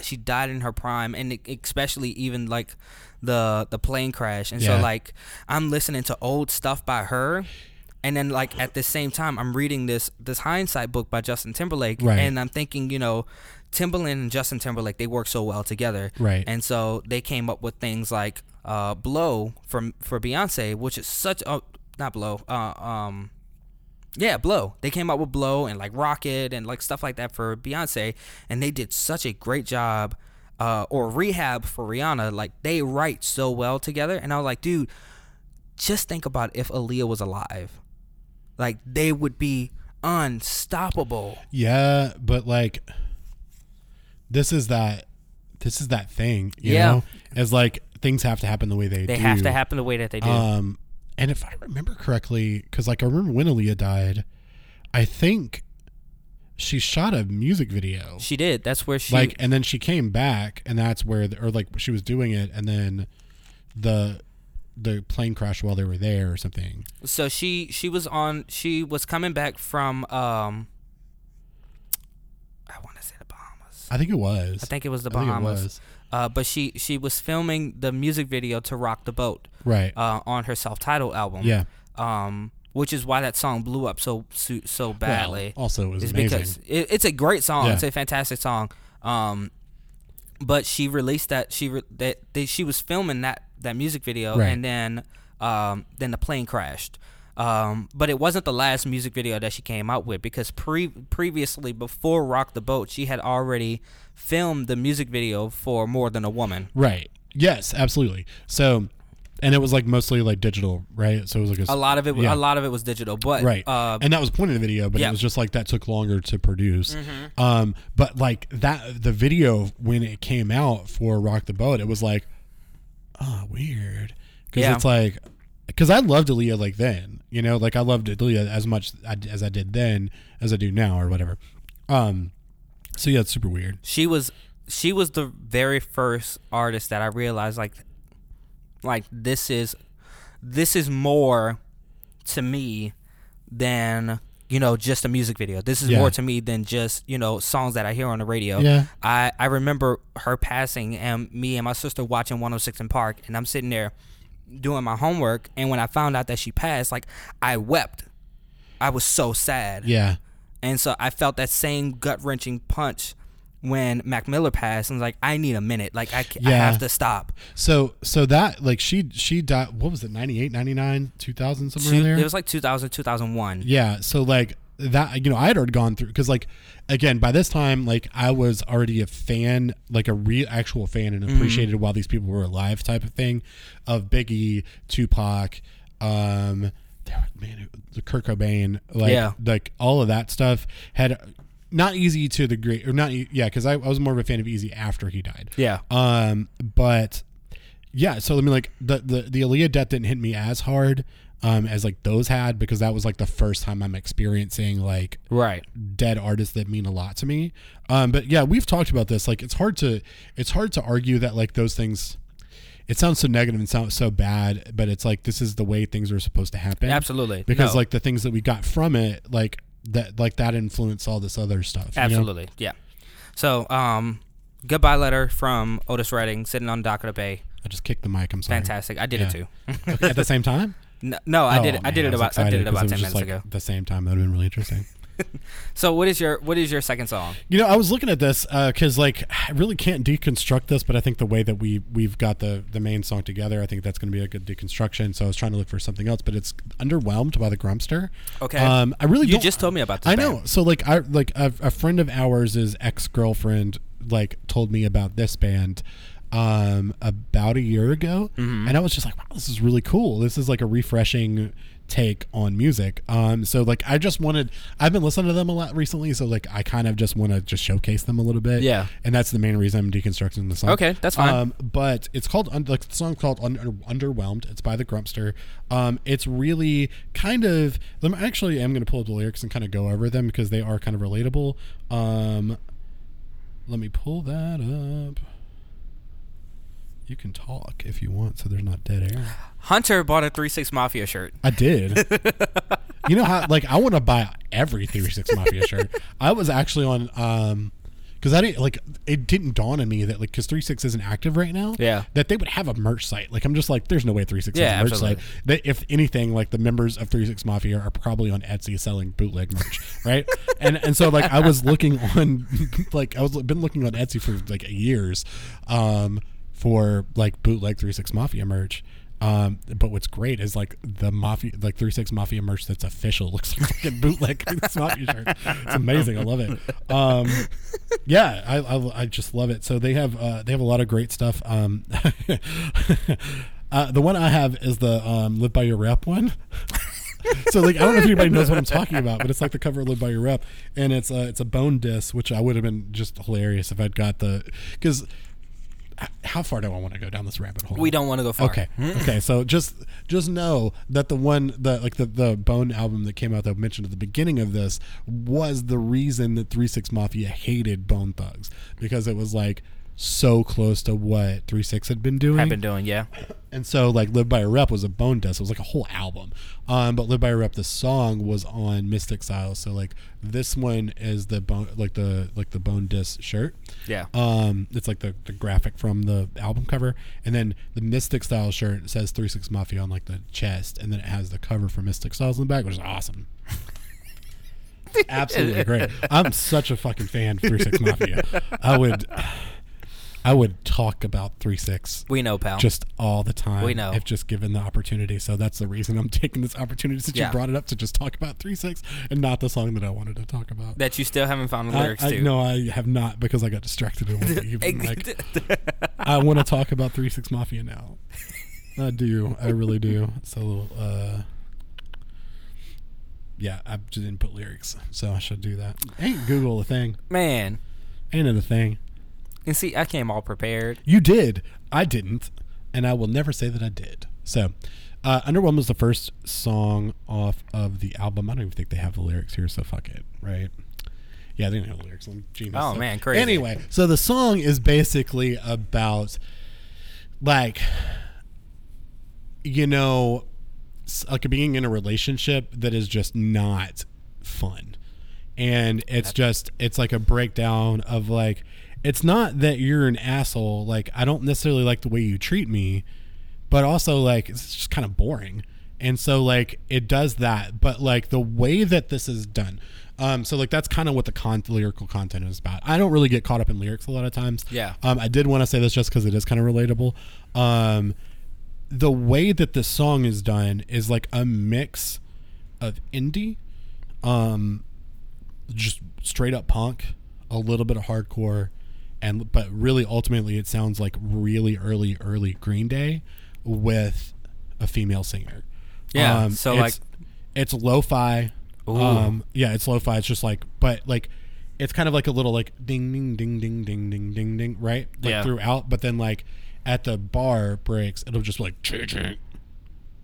she died in her prime, and especially even like the plane crash, and so like I'm listening to old stuff by her, and then like at the same time I'm reading this Hindsight book by Justin Timberlake, right. And I'm thinking, you know, Timberland and Justin Timberlake, they work so well together, right? And so they came up with things like Blow for Beyonce, which is such a Blow. They came out with Blow and like Rocket and like stuff like that for Beyonce, and they did such a great job. Or Rehab for Rihanna, like they write so well together. And I was like, dude, just think about if Aaliyah was alive, like they would be unstoppable. Yeah, but like this is that thing, you know, as like things have to happen the way they do. They have to happen the way that they do. And if I remember correctly, because like I remember when Aaliyah died, I think she shot a music video. She did. That's where she like, and then she came back, and that's where, she was doing it, and then the plane crashed while they were there or something. So she was coming back from I want to say the Bahamas. I think it was the Bahamas. But she was filming the music video to Rock the Boat, right? On her self-titled album, yeah. Which is why that song blew up so badly. Well, also, it was amazing. Because it's a great song. Yeah. It's a fantastic song. But she released that she was filming that music video, right. And then the plane crashed. But it wasn't the last music video that she came out with, because previously, before Rock the Boat, she had already filmed the music video for More Than a Woman. Right. Yes, absolutely. So, and it was like mostly like digital, right? So it was like a lot of it was digital, but right. And that was pointed in the video, but it was just like that took longer to produce. Mm-hmm. But like the video when it came out for Rock the Boat, it was like, oh, weird, because it's like. Because I loved Aaliyah like then, you know, like I loved Aaliyah as much as I did then as I do now or whatever. So yeah, it's super weird. She was the very first artist that I realized like Like, this is more to me than, you know, just a music video. This is more to me than just, you know, songs that I hear on the radio. Yeah. I remember her passing and me and my sister watching 106 in Park, and I'm sitting there doing my homework, and when I found out that she passed, like, I wept. I was so sad. Yeah. And so I felt that same gut-wrenching punch when Mac Miller passed, and was like, I need a minute. Like, I have to stop. So that, like, she died, what was it, 98, 99, 2000, somewhere in there? It was like 2000, 2001. Yeah, so, like, that, you know, I had already gone through, because, like, again, by this time, like, I was already a fan, like a real actual fan, and appreciated while these people were alive type of thing, of Biggie, Tupac, Kurt Cobain, like all of that stuff had... Not Easy to the great, or not, yeah, because I was more of a fan of Easy after he died. Yeah. But yeah, so I mean, like the Aaliyah death didn't hit me as hard as like those had, because that was like the first time I'm experiencing like dead artists that mean a lot to me. But yeah, we've talked about this. Like, it's hard to argue that like those things. It sounds so negative and sounds so bad, but it's like this is the way things are supposed to happen. Absolutely. Because like the things that we got from it, like. That influenced all this other stuff. Absolutely, you know? Yeah. So, goodbye letter from Otis Redding, Sitting on the Dock of the Bay. I just kicked the mic. I'm sorry. Fantastic. I did it too. Okay, at the same time? No, I did it. Man, I did it about 10 minutes ago. At the same time, that would have been really interesting. So, what is your second song? You know, I was looking at this because like I really can't deconstruct this, but I think the way that we've got the main song together, I think that's going to be a good deconstruction. So I was trying to look for something else, but it's Underwhelmed by the Grumpster. Okay, I really you just told me about this. I know. Band. So like a friend of ours' ex-girlfriend like told me about this band about a year ago, and I was just like, wow, this is really cool. This is like a refreshing take on music. So like I've been listening to them a lot recently, so like I kind of just want to just showcase them a little bit. Yeah. And that's the main reason I'm deconstructing the song. Okay, that's fine. But it's called the song's called Underwhelmed. It's by the Grumpster. It's really kind of I'm going to pull up the lyrics and kind of go over them because they are kind of relatable. Let me pull that up. You can talk if you want, so there's not dead air. Hunter bought a 3-6 Mafia shirt. I did. You know how, like, I want to buy every 3-6 Mafia shirt. I was actually on, because I didn't, like, it didn't dawn on me that, like, because 3-6 isn't active right now, that they would have a merch site. Like, I'm just like, there's no way 3-6 has a merch site. That if anything, like, the members of 3-6 Mafia are probably on Etsy selling bootleg merch, right? And so, like, I was looking on, like, been looking on Etsy for, like, years, for like bootleg 3-6 Mafia merch. But what's great is like the Mafia, like 3-6 Mafia merch that's official looks like a bootleg 3-6 Mafia shirt. It's amazing. I love it. Yeah, I just love it. So they have a lot of great stuff. The one I have is the Live by Your Rep one. So like I don't know if anybody knows what I'm talking about, but it's like the cover of Live by Your Rep, and it's a bone disc, which I would have been just hilarious if I'd got because. How far do I want to go down this rabbit hole? We don't want to go far. Okay. So just know that the Bone album that came out that I mentioned at the beginning of this was the reason that 3-6 Mafia hated Bone Thugs, because it was like so close to what 3-6 had been doing. Yeah. And so like Live by a Rep was a bone disc. It was like a whole album. But Live by a Rep, the song was on Mystic Style. So like this one is the bone, like the bone disc shirt. Yeah. It's like the graphic from the album cover, and then the Mystic Style shirt says 3-6 Mafia on like the chest, and then it has the cover for Mystic Styles in the back, which is awesome. Absolutely great. I'm such a fucking fan of 3-6 Mafia. I would talk about 3-6. We know, pal. Just all the time. We know. If just given the opportunity. So that's the reason I'm taking this opportunity since you brought it up to just talk about 3-6 and not the song that I wanted to talk about. That you still haven't found the lyrics to. No, I have not, because I got distracted in one evening. Like, I want to talk about 3-6 Mafia now. I do. I really do. So, yeah, I just didn't put lyrics. So I should do that. Ain't Google a thing. Man. Ain't it a thing. And see, I came all prepared. You did. I didn't. And I will never say that I did. So, Underwhelmed was the first song off of the album. I don't even think they have the lyrics here, so fuck it, right? Yeah, they didn't have the lyrics. I'm genius. Oh, man, crazy. Anyway, so the song is basically about, like, you know, like being in a relationship that is just not fun. And it's just, it's like a breakdown of like, it's not that you're an asshole. Like, I don't necessarily like the way you treat me, but also like, it's just kind of boring. And so like, it does that, but like the way that this is done. So like, that's kind of what the lyrical content is about. I don't really get caught up in lyrics a lot of times. Yeah. I did want to say this just because it is kind of relatable. The way that the song is done is like a mix of indie, just straight up punk, a little bit of hardcore, but really ultimately it sounds like really early Green Day with a female singer. Yeah. So it's lo-fi. Ooh. Yeah, it's lo-fi. It's just like, but like, it's kind of like a little like ding, ding, ding, ding, ding, ding, ding, ding, right? Like yeah. Throughout, but then like at the bar breaks, it'll just like,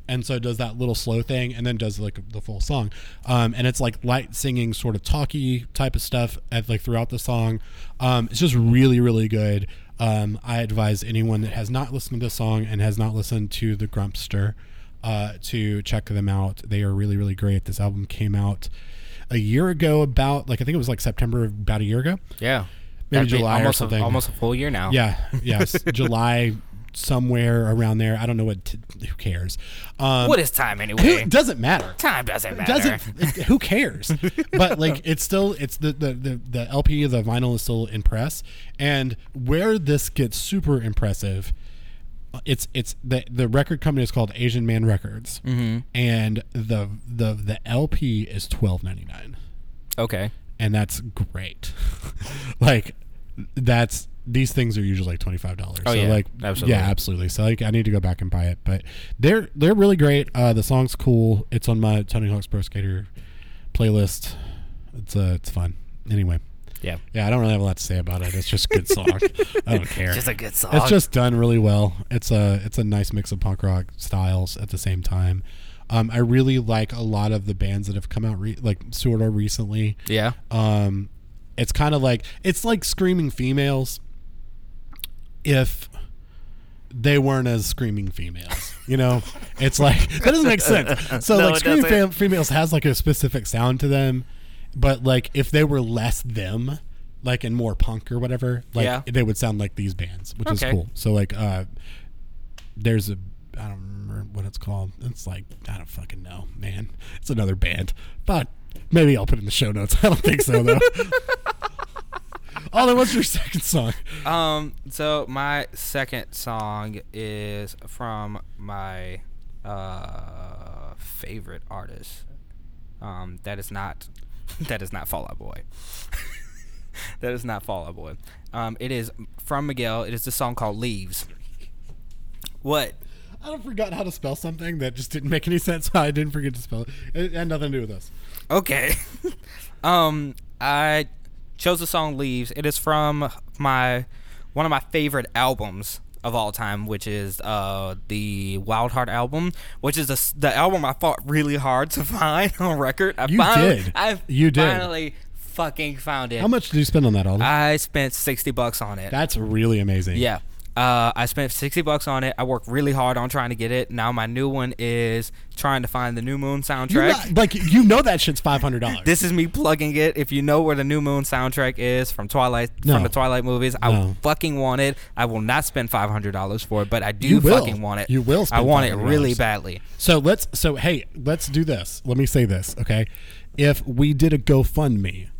and so it does that little slow thing and then does like the full song. And it's like light singing, sort of talky type of stuff at like throughout the song. It's just really, really good. I advise anyone that has not listened to this song and has not listened to the Grumpster to check them out. They are really, really great. This album came out a year ago, about like, I think it was like September, about a year ago. Yeah. Maybe July or something. Almost a full year now. Yeah. Yes. July, somewhere around there. I don't know what. Who cares? What is time anyway? It doesn't matter. Time doesn't matter. Who cares? But like, it's still, it's the LP, the vinyl is still in press, and where this gets super impressive, it's the record company is called Asian Man Records, mm-hmm. and the LP is $12.99. Okay, and that's great. Like, that's. These things are usually like $25. Oh, so yeah, like, absolutely. Yeah, absolutely. So like, I need to go back and buy it, but they're really great. The song's cool. It's on my Tony Hawk's Pro Skater playlist. It's fun. Anyway. Yeah. Yeah. I don't really have a lot to say about it. It's just a good song. I don't care. It's just a good song. It's just done really well. It's a nice mix of punk rock styles at the same time. I really like a lot of the bands that have come out like sort of recently. Yeah. It's kind of like, it's like Screaming Females. If they weren't as Screaming Females, you know, it's like, that doesn't make sense. So no, like Screaming Females has like a specific sound to them, but like if they were less them, like, and more punk or whatever, like yeah. they would sound like these bands, which okay. is cool. So like, there's a, I don't remember what it's called. It's like, I don't fucking know, man. It's another band, but maybe I'll put it in the show notes. I don't think so though. Ollie, what's your second song? So my second song is from my favorite artist. That is not Fall Out Boy. That is not Fall Out Boy. It is from Miguel. It is the song called Leaves. What? I forgot how to spell something that just didn't make any sense. So I didn't forget to spell it. It had nothing to do with us. Okay. I chose the song Leaves. It is from one of my favorite albums of all time, which is the Wild Heart album, which is the album I fought really hard to find on record. I finally fucking found it. How much did you spend on that, Ollie? I spent $60 on it. That's really amazing. Yeah. I spent $60 on it. I worked really hard on trying to get it. Now my new one is trying to find the New Moon soundtrack. That shit's $500. This is me plugging it. If you know where the New Moon soundtrack is from the Twilight movies, I fucking want it. I will not spend $500 for it, but I do fucking want it. You will spend I want it really badly. So let's do this. Let me say this, okay? If we did a GoFundMe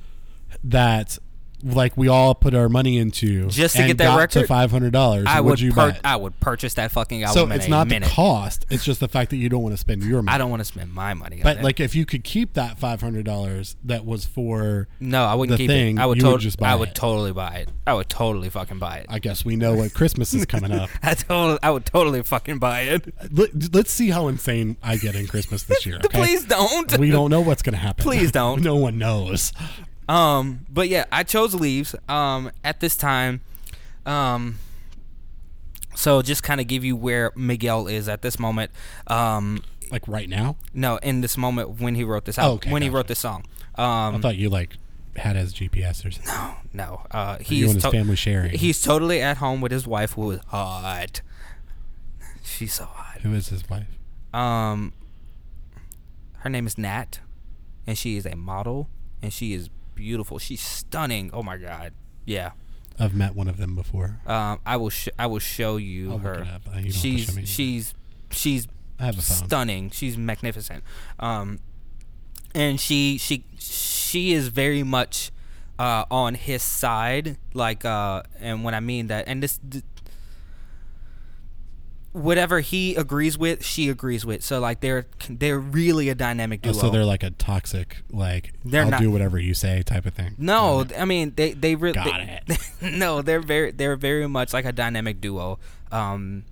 that like we all put our money into just to get that record to $500. I would purchase that fucking album. So it's not the cost; it's just the fact that you don't want to spend your money. I don't want to spend my money. But like, if you could keep that $500 that was for I wouldn't keep it. I would totally buy it. I would totally fucking buy it. I guess we know what Christmas is coming up. I would totally fucking buy it. Let's see how insane I get in Christmas this year. Okay? Please don't. We don't know what's gonna happen. Please don't. No one knows. But yeah, I chose Leaves, at this time. So just kind of give you where Miguel is at this moment. Like right now? No, in this moment when he wrote this album, he wrote this song. I thought you like had his GPS or something. No. He's his family sharing. He's totally at home with his wife, who is hot. She's so hot. Who is his wife? Her name is Nat, and she is a model, and she is beautiful. She's stunning. Oh my God. Yeah. I've met one of them before. I will show you I'll her. She's I have a phone. Stunning. She's magnificent. And she is very much on his side, like, and when I mean that, and this whatever he agrees with, she agrees with. So like they're really a dynamic duo. Oh, so they're like a toxic, like they're I'll not, do whatever you say type of thing. No, I mean they really got it. No, they're very much like a dynamic duo. I'm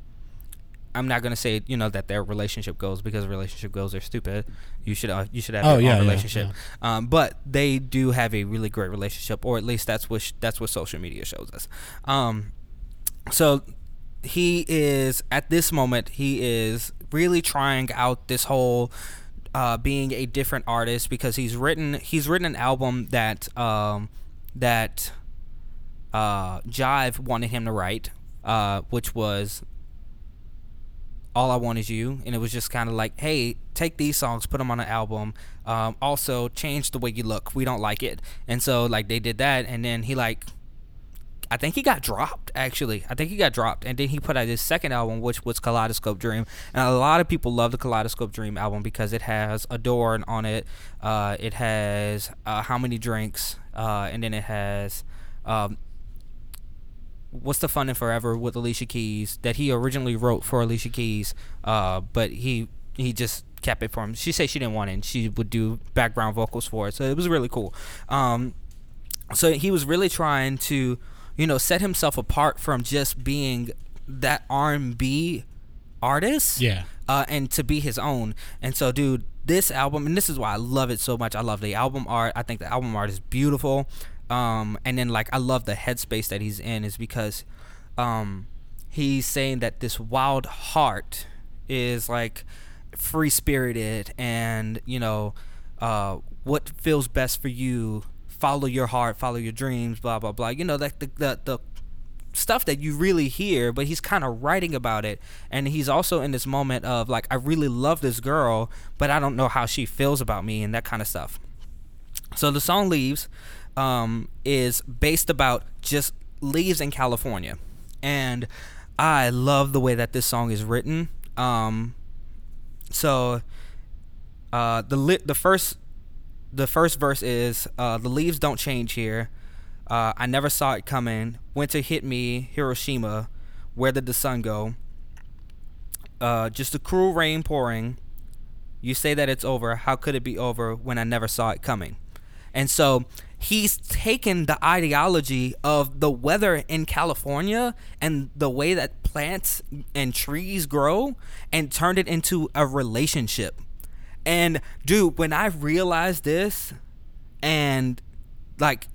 not gonna say that their relationship goals, because relationship goals are stupid. You should have your own relationship. Yeah. But they do have a really great relationship, or at least that's what social media shows us. So. He is, at this moment, he is really trying out this whole being a different artist, because he's written an album that Jive wanted him to write, which was All I Want Is You, and it was just kind of like, hey, take these songs, put them on an album, also change the way you look, we don't like it. And so like they did that, and then he like, I think he got dropped, actually. And then he put out his second album, which was Kaleidoscope Dream. And a lot of people love the Kaleidoscope Dream album because it has Adorn on it. It has How Many Drinks. And then it has What's the Fun in Forever with Alicia Keys, that he originally wrote for Alicia Keys. But he just kept it for him. She said she didn't want it, and she would do background vocals for it. So it was really cool. So he was really trying to... set himself apart from just being that R&B artist, and to be his own. And so, dude, this album, and this is why I love it so much. I love the album art. I think the album art is beautiful. And then, like, I love the headspace that he's in, is because he's saying that this wild heart is, like, free-spirited and, what feels best for you. Follow your heart, follow your dreams, blah, blah, blah. Like the stuff that you really hear, but he's kind of writing about it. And he's also in this moment of, like, I really love this girl, but I don't know how she feels about me, and that kind of stuff. So the song Leaves is based about just leaves in California. And I love the way that this song is written. The first verse is, the leaves don't change here. I never saw it coming. Winter hit me, Hiroshima. Where did the sun go? Just a cruel rain pouring. You say that it's over. How could it be over when I never saw it coming? And so he's taken the ideology of the weather in California and the way that plants and trees grow and turned it into a relationship. And, dude, when I realized this, and, like,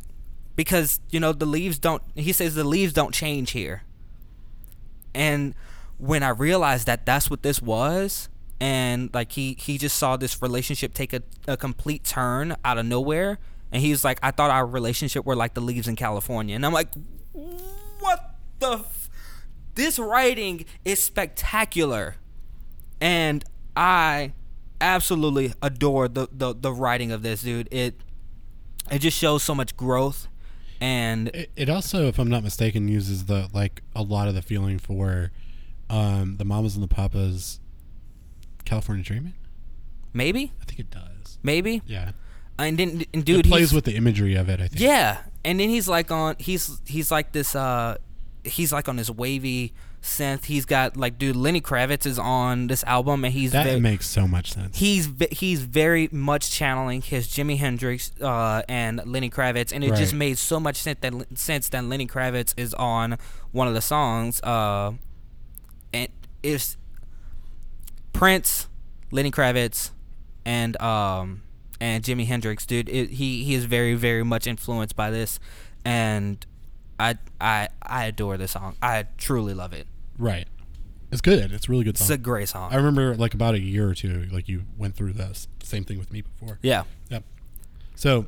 because, he says the leaves don't change here. And when I realized that that's what this was, and, like, he just saw this relationship take a complete turn out of nowhere, and he was like, I thought our relationship were, like, the leaves in California. And I'm like, what the this writing is spectacular. And I... absolutely adore the writing of this, dude. It just shows so much growth, and it also, if I'm not mistaken, uses the, like, a lot of the feeling for the Mamas and the Papas, California Dreaming. Maybe. I think it does. Maybe. Yeah. And then, and dude, he plays with the imagery of it, I think. Yeah, and then he's like on he's like this he's like on this wavy synth. He's got, like, dude, Lenny Kravitz is on this album, and he's makes so much sense. He's very much channeling his Jimi Hendrix and Lenny Kravitz, and it just made so much sense that Lenny Kravitz is on one of the songs. And it's Prince, Lenny Kravitz, and Jimi Hendrix, dude. He is very, very much influenced by this, and I adore this song. I truly love it. Right. It's good. It's a really good song. It's a great song. I remember, like, about a year or two, like, you went through the same thing with me before. Yeah. Yep. So,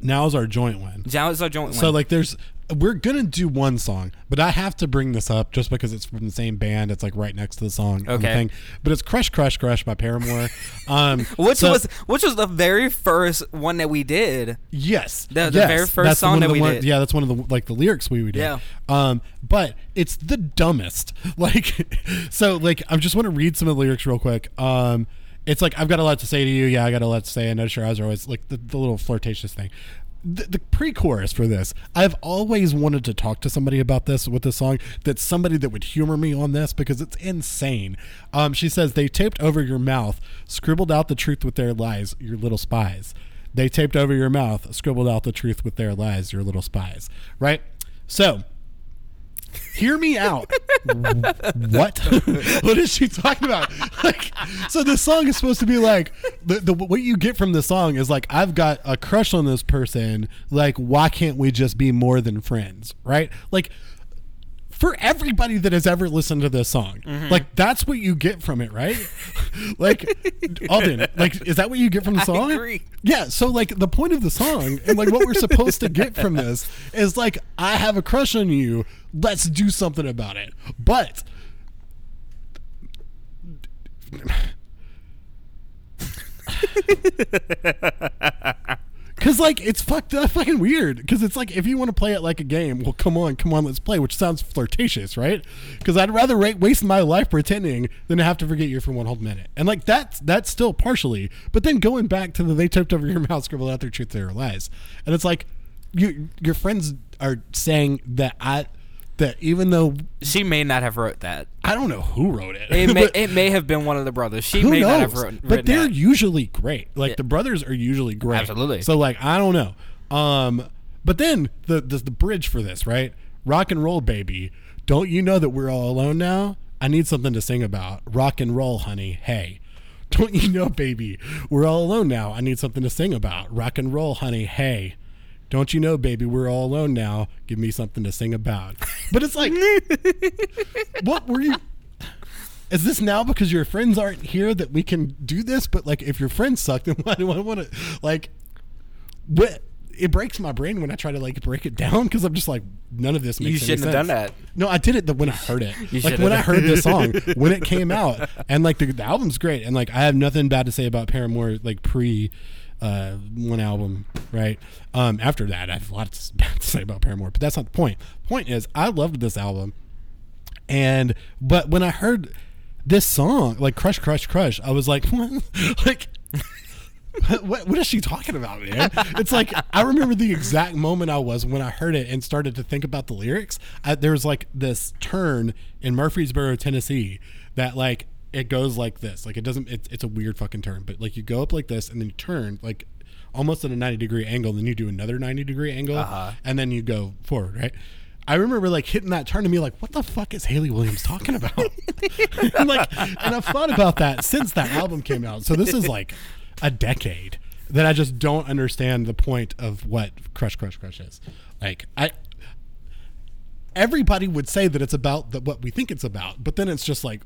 Now's our joint one. Now's our joint one. So like there's, we're going to do one song, but I have to bring this up just because it's from the same band. It's like right next to the song. Okay. On the thing. But it's Crush Crush Crush by Paramore. Which was the very first one that we did. Yes. The very first song that we did. Yeah, that's one of the like the lyrics we did. Yeah. But it's the dumbest. Like so like I just want to read some of the lyrics real quick. It's like, I've got a lot to say to you. Yeah, I got a lot to say. I notice your eyes are always like the little flirtatious thing. The pre-chorus for this, I've always wanted to talk to somebody about this with this song, that somebody that would humor me on this because it's insane. She says, they taped over your mouth, scribbled out the truth with their lies, your little spies. They taped over your mouth, scribbled out the truth with their lies, your little spies. Right? So... hear me out. What? What is she talking about? Like, so this song is supposed to be like the what you get from the song is like, I've got a crush on this person. Like, why can't we just be more than friends? Right? Like, for everybody that has ever listened to this song, mm-hmm. like that's what you get from it, right? Like, Alden, like, is that what you get from the song? I agree. Yeah. So like the point of the song and like what we're supposed to get from this is like, I have a crush on you. Let's do something about it. But because, like, it's fucked up fucking weird. Because it's like, if you want to play it like a game, well, come on, let's play, which sounds flirtatious, right? Because I'd rather waste my life pretending than to have to forget you for one whole minute. And, like, that's still partially. But then going back to the they tipped over your mouth, scribbled out their truth, their lies. And it's like, your friends are saying that that even though... she may not have wrote that. I don't know who wrote it. It may have been one of the brothers. She may knows? Not have written it. But they're usually great. Like, the brothers are usually great. Absolutely. So, like, I don't know. But then, the bridge for this, right? Rock and roll, baby. Don't you know that we're all alone now? I need something to sing about. Rock and roll, honey. Hey. Don't you know, baby? We're all alone now. I need something to sing about. Rock and roll, honey. Hey. Don't you know, baby, we're all alone now. Give me something to sing about. But it's like, what were you? Is this now because your friends aren't here that we can do this? But like, if your friends suck, then why do I want to? Like, what? It breaks my brain when I try to like break it down because I'm just like, none of this makes any sense. You shouldn't have done that. No, I did it when I heard it. Like when I heard this song, when it came out, and like the album's great, and like I have nothing bad to say about Paramore like pre. One album, right? After that, I have lots bad to say about Paramore, but that's not the point. Point is, I loved this album, but when I heard this song, like Crush Crush Crush, I was like, what? Like, what is she talking about, man? It's like I remember the exact moment I was when I heard it and started to think about the lyrics. There was like this turn in Murfreesboro, Tennessee, that like. It goes like this. Like, it doesn't... It's a weird fucking turn. But, like, you go up like this, and then you turn, like, almost at a 90-degree angle, and then you do another 90-degree angle, and then you go forward, right? I remember, like, hitting that turn and be like, what the fuck is Hayley Williams talking about? and I've thought about that since that album came out. So this is, like, a decade that I just don't understand the point of what Crush, Crush, Crush is. Like, everybody would say that it's about what we think it's about, but then it's just like,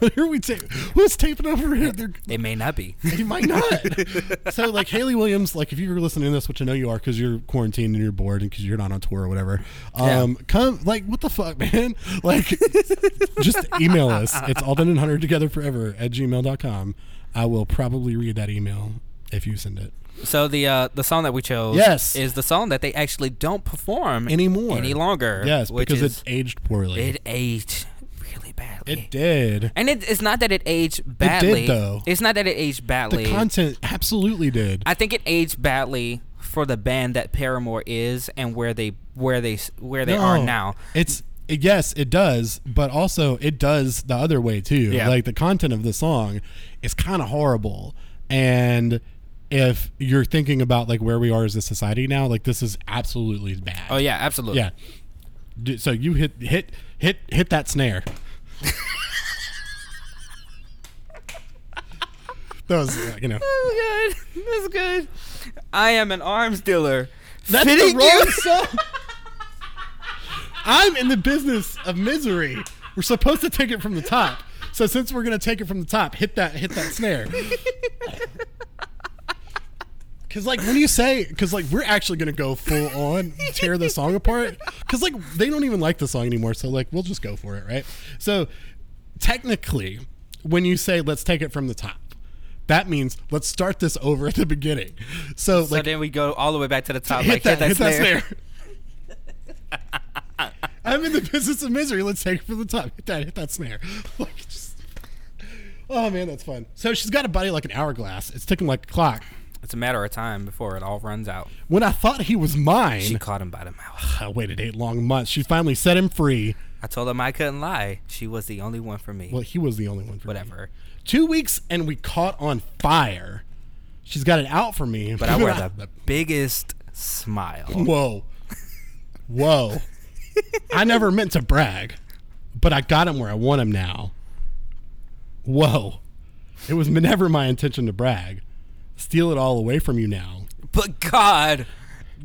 what are we saying? Who's taping over here? It may not be. It might not. So, like, Hayley Williams, like, if you're listening to this, which I know you are because you're quarantined and you're bored and because you're not on tour or whatever, come, like, what the fuck, man? Like, just email us. It's aldenandhuntertogetherforever@gmail.com. I will probably read that email if you send it. So the song that we chose is the song that they actually don't perform any longer. Yes, because it aged poorly. It aged really badly. It did. And it's not that it aged badly. It did, though. It's not that it aged badly. The content absolutely did. I think it aged badly for the band that Paramore is and where they are now. Yes, it does, but also it does the other way too. Yeah. Like the content of the song is kind of horrible and. If you're thinking about like where we are as a society now, like this is absolutely bad. Oh yeah, absolutely. Yeah. So you hit that snare. That was, you know. That was good. That's good. I am an arms dealer. That's fitting the wrong song. I'm in the business of misery. We're supposed to take it from the top. So since we're gonna take it from the top, hit that snare. Because, like, when you say... Because, like, we're actually going to go full on, tear the song apart. Because, like, they don't even like the song anymore. So, like, we'll just go for it, right? So, technically, when you say, let's take it from the top, that means let's start this over at the beginning. So, like... So, then we go all the way back to the top. Hit that snare. I'm in the business of misery. Let's take it from the top. Hit that snare. Like, just... Oh, man, that's fun. So, she's got a body like an hourglass. It's ticking like a clock. It's a matter of time before it all runs out. When I thought he was mine... She caught him by the mouth. I waited 8 long months. She finally set him free. I told him I couldn't lie. She was the only one for me. Well, he was the only one for me. Whatever. 2 weeks and we caught on fire. She's got it out for me. But I wear the biggest smile. Whoa. I never meant to brag, but I got him where I want him now. Whoa. It was never my intention to brag. Steal it all away from you now. But God,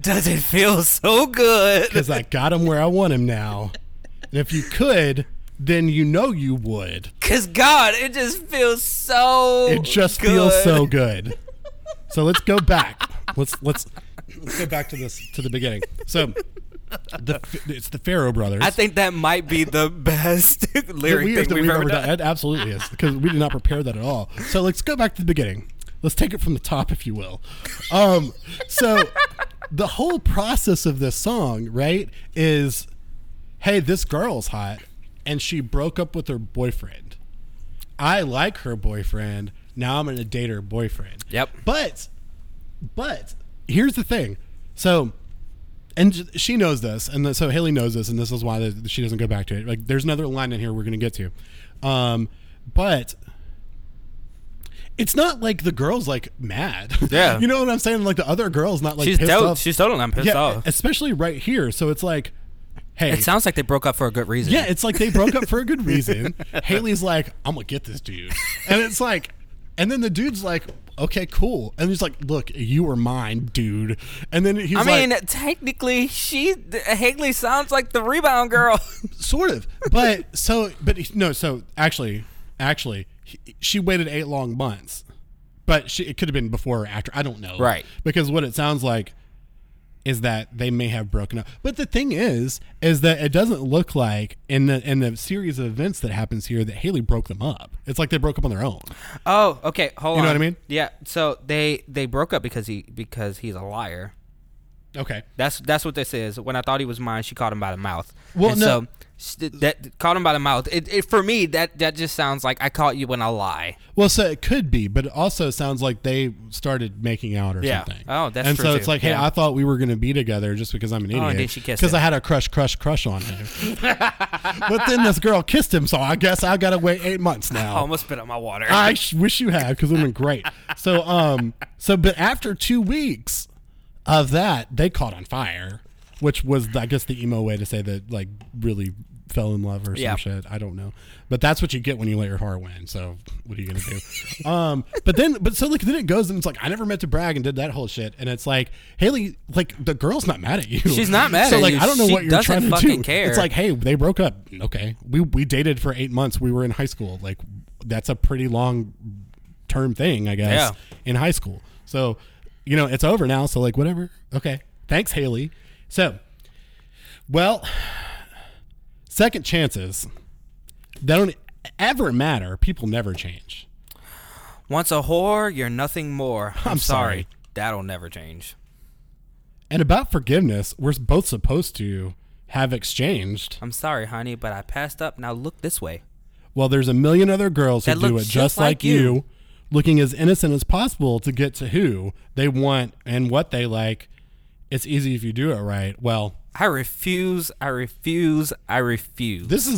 does it feel so good? Because I got him where I want him now. And if you could, then you know you would. Because God, it just feels so good. It just feels so good. So let's go back. Let's go back to this, to the beginning. So it's the Pharaoh Brothers. I think that might be the best lyric we've ever done. It absolutely is, because we did not prepare that at all. So let's go back to the beginning. Let's take it from the top, if you will. So the whole process of this song, right, is, hey, this girl's hot, and she broke up with her boyfriend. I like her boyfriend. Now I'm going to date her boyfriend. Yep. But here's the thing. So, and she knows this, and so Haley knows this, and this is why she doesn't go back to it. Like, there's another line in here we're going to get to. But... It's not like the girl's like mad. Yeah. You know what I'm saying? Like the other girl's not like pissed off. She's totally not pissed off. Especially right here. So it's like, hey. It sounds like they broke up for a good reason. Yeah, it's like they broke up for a good reason. Haley's like, I'm going to get this dude. And it's like, and then the dude's like, okay, cool. And he's like, look, you are mine, dude. And then he's like. I mean, technically, Haley sounds like the rebound girl. Sort of. But actually. She waited 8 long months, but it could have been before or after. I don't know. Right. Because what it sounds like is that they may have broken up. But the thing is that it doesn't look like in the series of events that happens here that Haley broke them up. It's like they broke up on their own. Oh, okay. Hold on. You know what I mean? Yeah. So they broke up because he's a liar. Okay. That's what this is. When I thought he was mine, she caught him by the mouth. Well, and no. So, that caught him by the mouth. It for me, that just sounds like I caught you when I lie. Well, so it could be, but it also sounds like they started making out or something. Oh, that's and true. And so it's like, hey, I thought we were going to be together just because I'm an idiot. Oh, and then she kissed him. Because I had a crush, crush, crush on him. But then this girl kissed him, so I guess I got to wait 8 months now. I almost spit out my water. I wish you had, because it would have been great. So, but after 2 weeks of that, they caught on fire. Which was, I guess, the emo way to say that, like, really fell in love or some shit. I don't know. But that's what you get when you let your heart win. So what are you going to do? But then it goes and it's like, I never meant to brag and did that whole shit. And it's like, Haley, like, the girl's not mad at you. She's not mad at you. So, like, I don't know what you're trying to do. She doesn't fucking care. It's like, hey, they broke up. Okay. We dated for 8 months. We were in high school. Like, that's a pretty long-term thing, I guess, in high school. So, you know, it's over now. So, like, whatever. Okay. Thanks, Haley. So, well, second chances, they don't ever matter. People never change. Once a whore, you're nothing more. I'm sorry. That'll never change. And about forgiveness, we're both supposed to have exchanged. I'm sorry, honey, but I passed up. Now look this way. Well, there's a million other girls who do it just like you, looking as innocent as possible to get to who they want and what they like. It's easy if you do it right. Well, I refuse. This is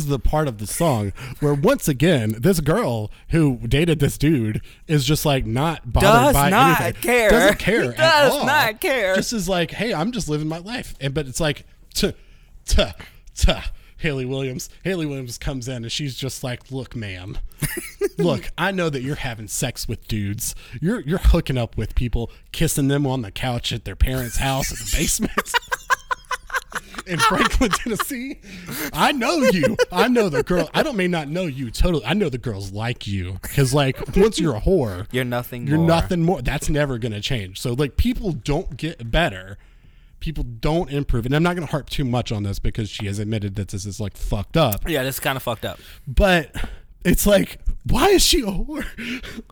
the part of the song where, once again, this girl who dated this dude is just like not bothered by anything. Does not care at all. Just is like, hey, I'm just living my life. But it's like, Hayley Williams comes in and she's just like, look, ma'am, look, I know that you're having sex with dudes. You're hooking up with people, kissing them on the couch at their parents' house in the basement. in Franklin, Tennessee. I know you. I know the girl. I don't may not know you totally. I know the girls like you because, like, once you're a whore, you're nothing. You're more. Nothing more. That's never gonna change. So, like, people don't get better. People don't improve. And I'm not going to harp too much on this because she has admitted that this is, like, fucked up. Yeah, this is kind of fucked up. But it's like, why is she a whore?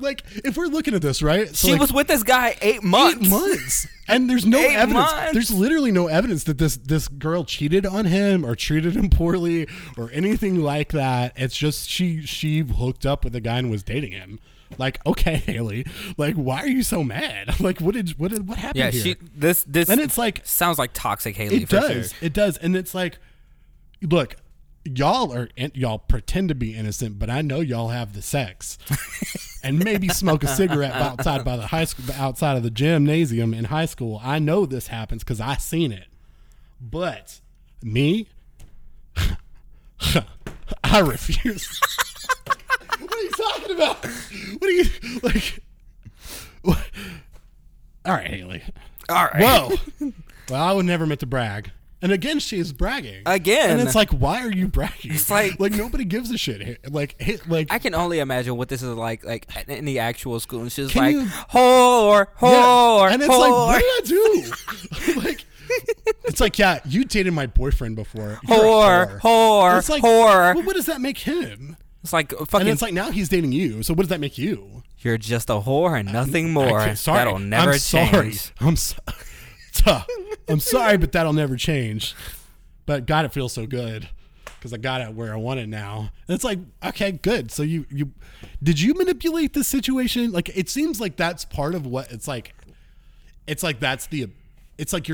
Like, if we're looking at this, right? So she was with this guy 8 months. 8 months. And there's no evidence. Months. There's literally no evidence that this girl cheated on him or treated him poorly or anything like that. It's just she hooked up with a guy and was dating him. Like, okay, Haley, like, why are you so mad? Like, what happened here? Yeah, this and it's like, sounds like toxic Haley. It does. Sure. It does. And it's like, look, y'all pretend to be innocent, but I know y'all have the sex and maybe smoke a cigarette outside of the gymnasium in high school. I know this happens because I seen it, but me, I refuse. What are you talking about? What are you like? What? All right, Haley. All right. Whoa. Well, I would never meant to brag. And again, she is bragging. Again. And it's like, why are you bragging? It's like nobody gives a shit. Like I can only imagine what this is like in the actual school. And she's like, whore. Yeah. And it's whore. Like, what did I do? Like, it's like, yeah, you dated my boyfriend before. Whore. It's like, whore. Well, what does that make him? It's like fucking, and it's like now he's dating you. So what does that make you? You're just a whore and nothing more. Sorry, that'll never change. I'm sorry, but that'll never change. But God, it feels so good because I got it where I want it now. And it's like, okay, good. So you did you manipulate this situation? Like it seems like that's part of what it's like. It's like you're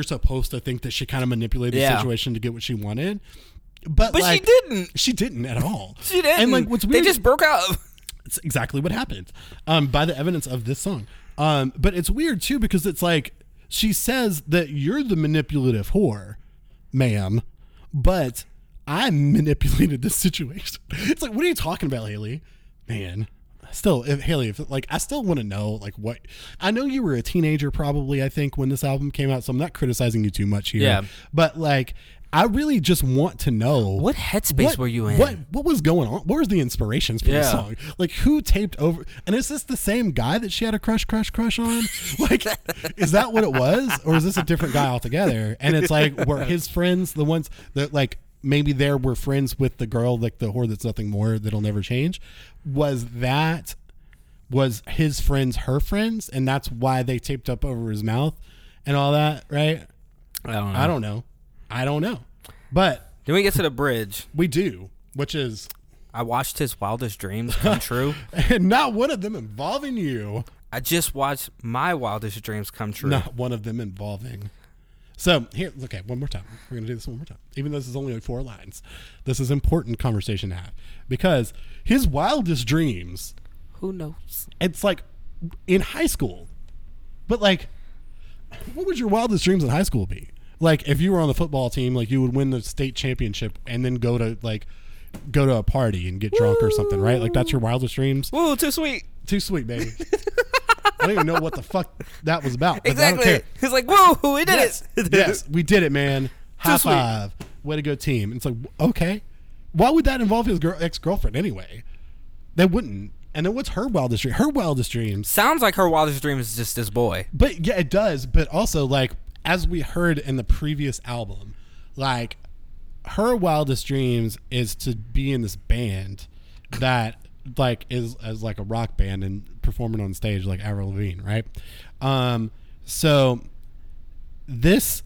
supposed to think that she kind of manipulated the situation to get what she wanted. But like, she didn't. She didn't at all. She didn't. And like, what's weird? They just broke up. It's exactly what happened. By the evidence of this song. But it's weird too because it's like she says that you're the manipulative whore, ma'am. But I manipulated this situation. It's like, what are you talking about, Haley? Man, still, I still want to know, like, what? I know you were a teenager probably. I think when this album came out, so I'm not criticizing you too much here. Yeah. But like. I really just want to know what headspace were you in? What was going on? What was the inspirations for this song? Like who taped over? And is this the same guy that she had a crush on? Like, is that what it was? Or is this a different guy altogether? And it's like, were his friends the ones that like, maybe they were friends with the girl, like the whore that's nothing more that'll never change. Was his friends her friends? And that's why they taped up over his mouth and all that, right? I don't know. But then we get to the bridge. We do, which is I watched his wildest dreams come true. And not one of them involving you. I just watched my wildest dreams come true. Not one of them involving. So here, okay, one more time. We're going to do this one more time. Even though this is only like 4 lines. This is important conversation to have. Because his wildest dreams. Who knows? It's like in high school. But like, what would your wildest dreams in high school be? Like if you were on the football team, like you would win the state championship and then go to a party and get drunk or something, right? Like that's your wildest dreams. Woo, too sweet. Too sweet, baby. I don't even know what the fuck that was about. Exactly. He's like, woo, we did it. Yes, we did it, man. High five. Way to go, team. And it's like, okay. Why would that involve his ex-girlfriend anyway? They wouldn't. And then what's her wildest dream? Her wildest dream. Sounds like her wildest dream is just this boy. But yeah, it does. But also like, as we heard in the previous album, like her wildest dreams is to be in this band that like is as like a rock band and performing on stage like Avril Lavigne, right? So this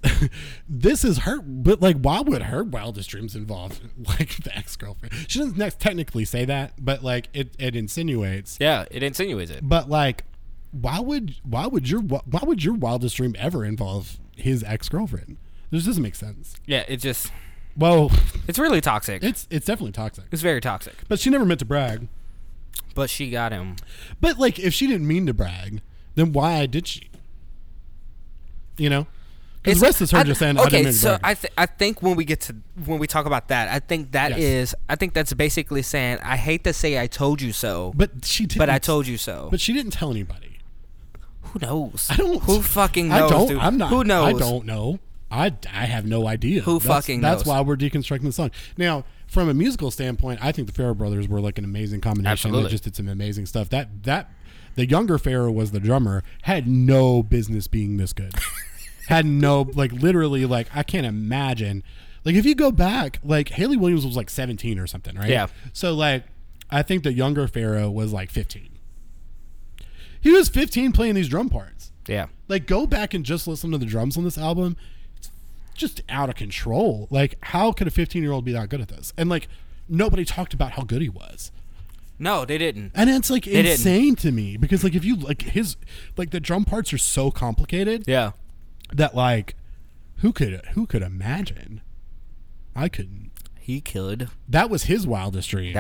is her, but like why would her wildest dreams involve like the ex-girlfriend? She doesn't technically say that, but like it insinuates. Yeah, it insinuates it. But like why would your wildest dream ever involve his ex-girlfriend? This doesn't make sense. Yeah, it just... Well... It's really toxic. It's definitely toxic. It's very toxic. But she never meant to brag. But she got him. But, like, if she didn't mean to brag, then why did she? You know? Because the rest is her just saying, okay, I didn't mean to brag. Okay, so I think when we get to... When we talk about that, I think that is... I think that's basically saying, I hate to say I told you so. But she didn't. But I told you so. But she didn't tell anybody. Who knows? I don't. Who fucking knows? I don't. Dude. I'm not. Who knows? I don't know. I have no idea. Who knows? That's why we're deconstructing the song. Now, from a musical standpoint, I think the Farrah Brothers were like an amazing combination. Absolutely. They just did some amazing stuff. The younger Farrah was the drummer, had no business being this good. Literally, I can't imagine. Like, if you go back, like, Hayley Williams was, 17 or something, right? Yeah. So, I think the younger Farrah was, 15. He was 15 playing these drum parts. Yeah. Go back and just listen to the drums on this album. It's just out of control. How could a 15-year-old be that good at this? And, nobody talked about how good he was. No, they didn't. And it's insane to me because if you his the drum parts are so complicated. Yeah. That who could imagine? I couldn't. He could. That was his wildest dreams.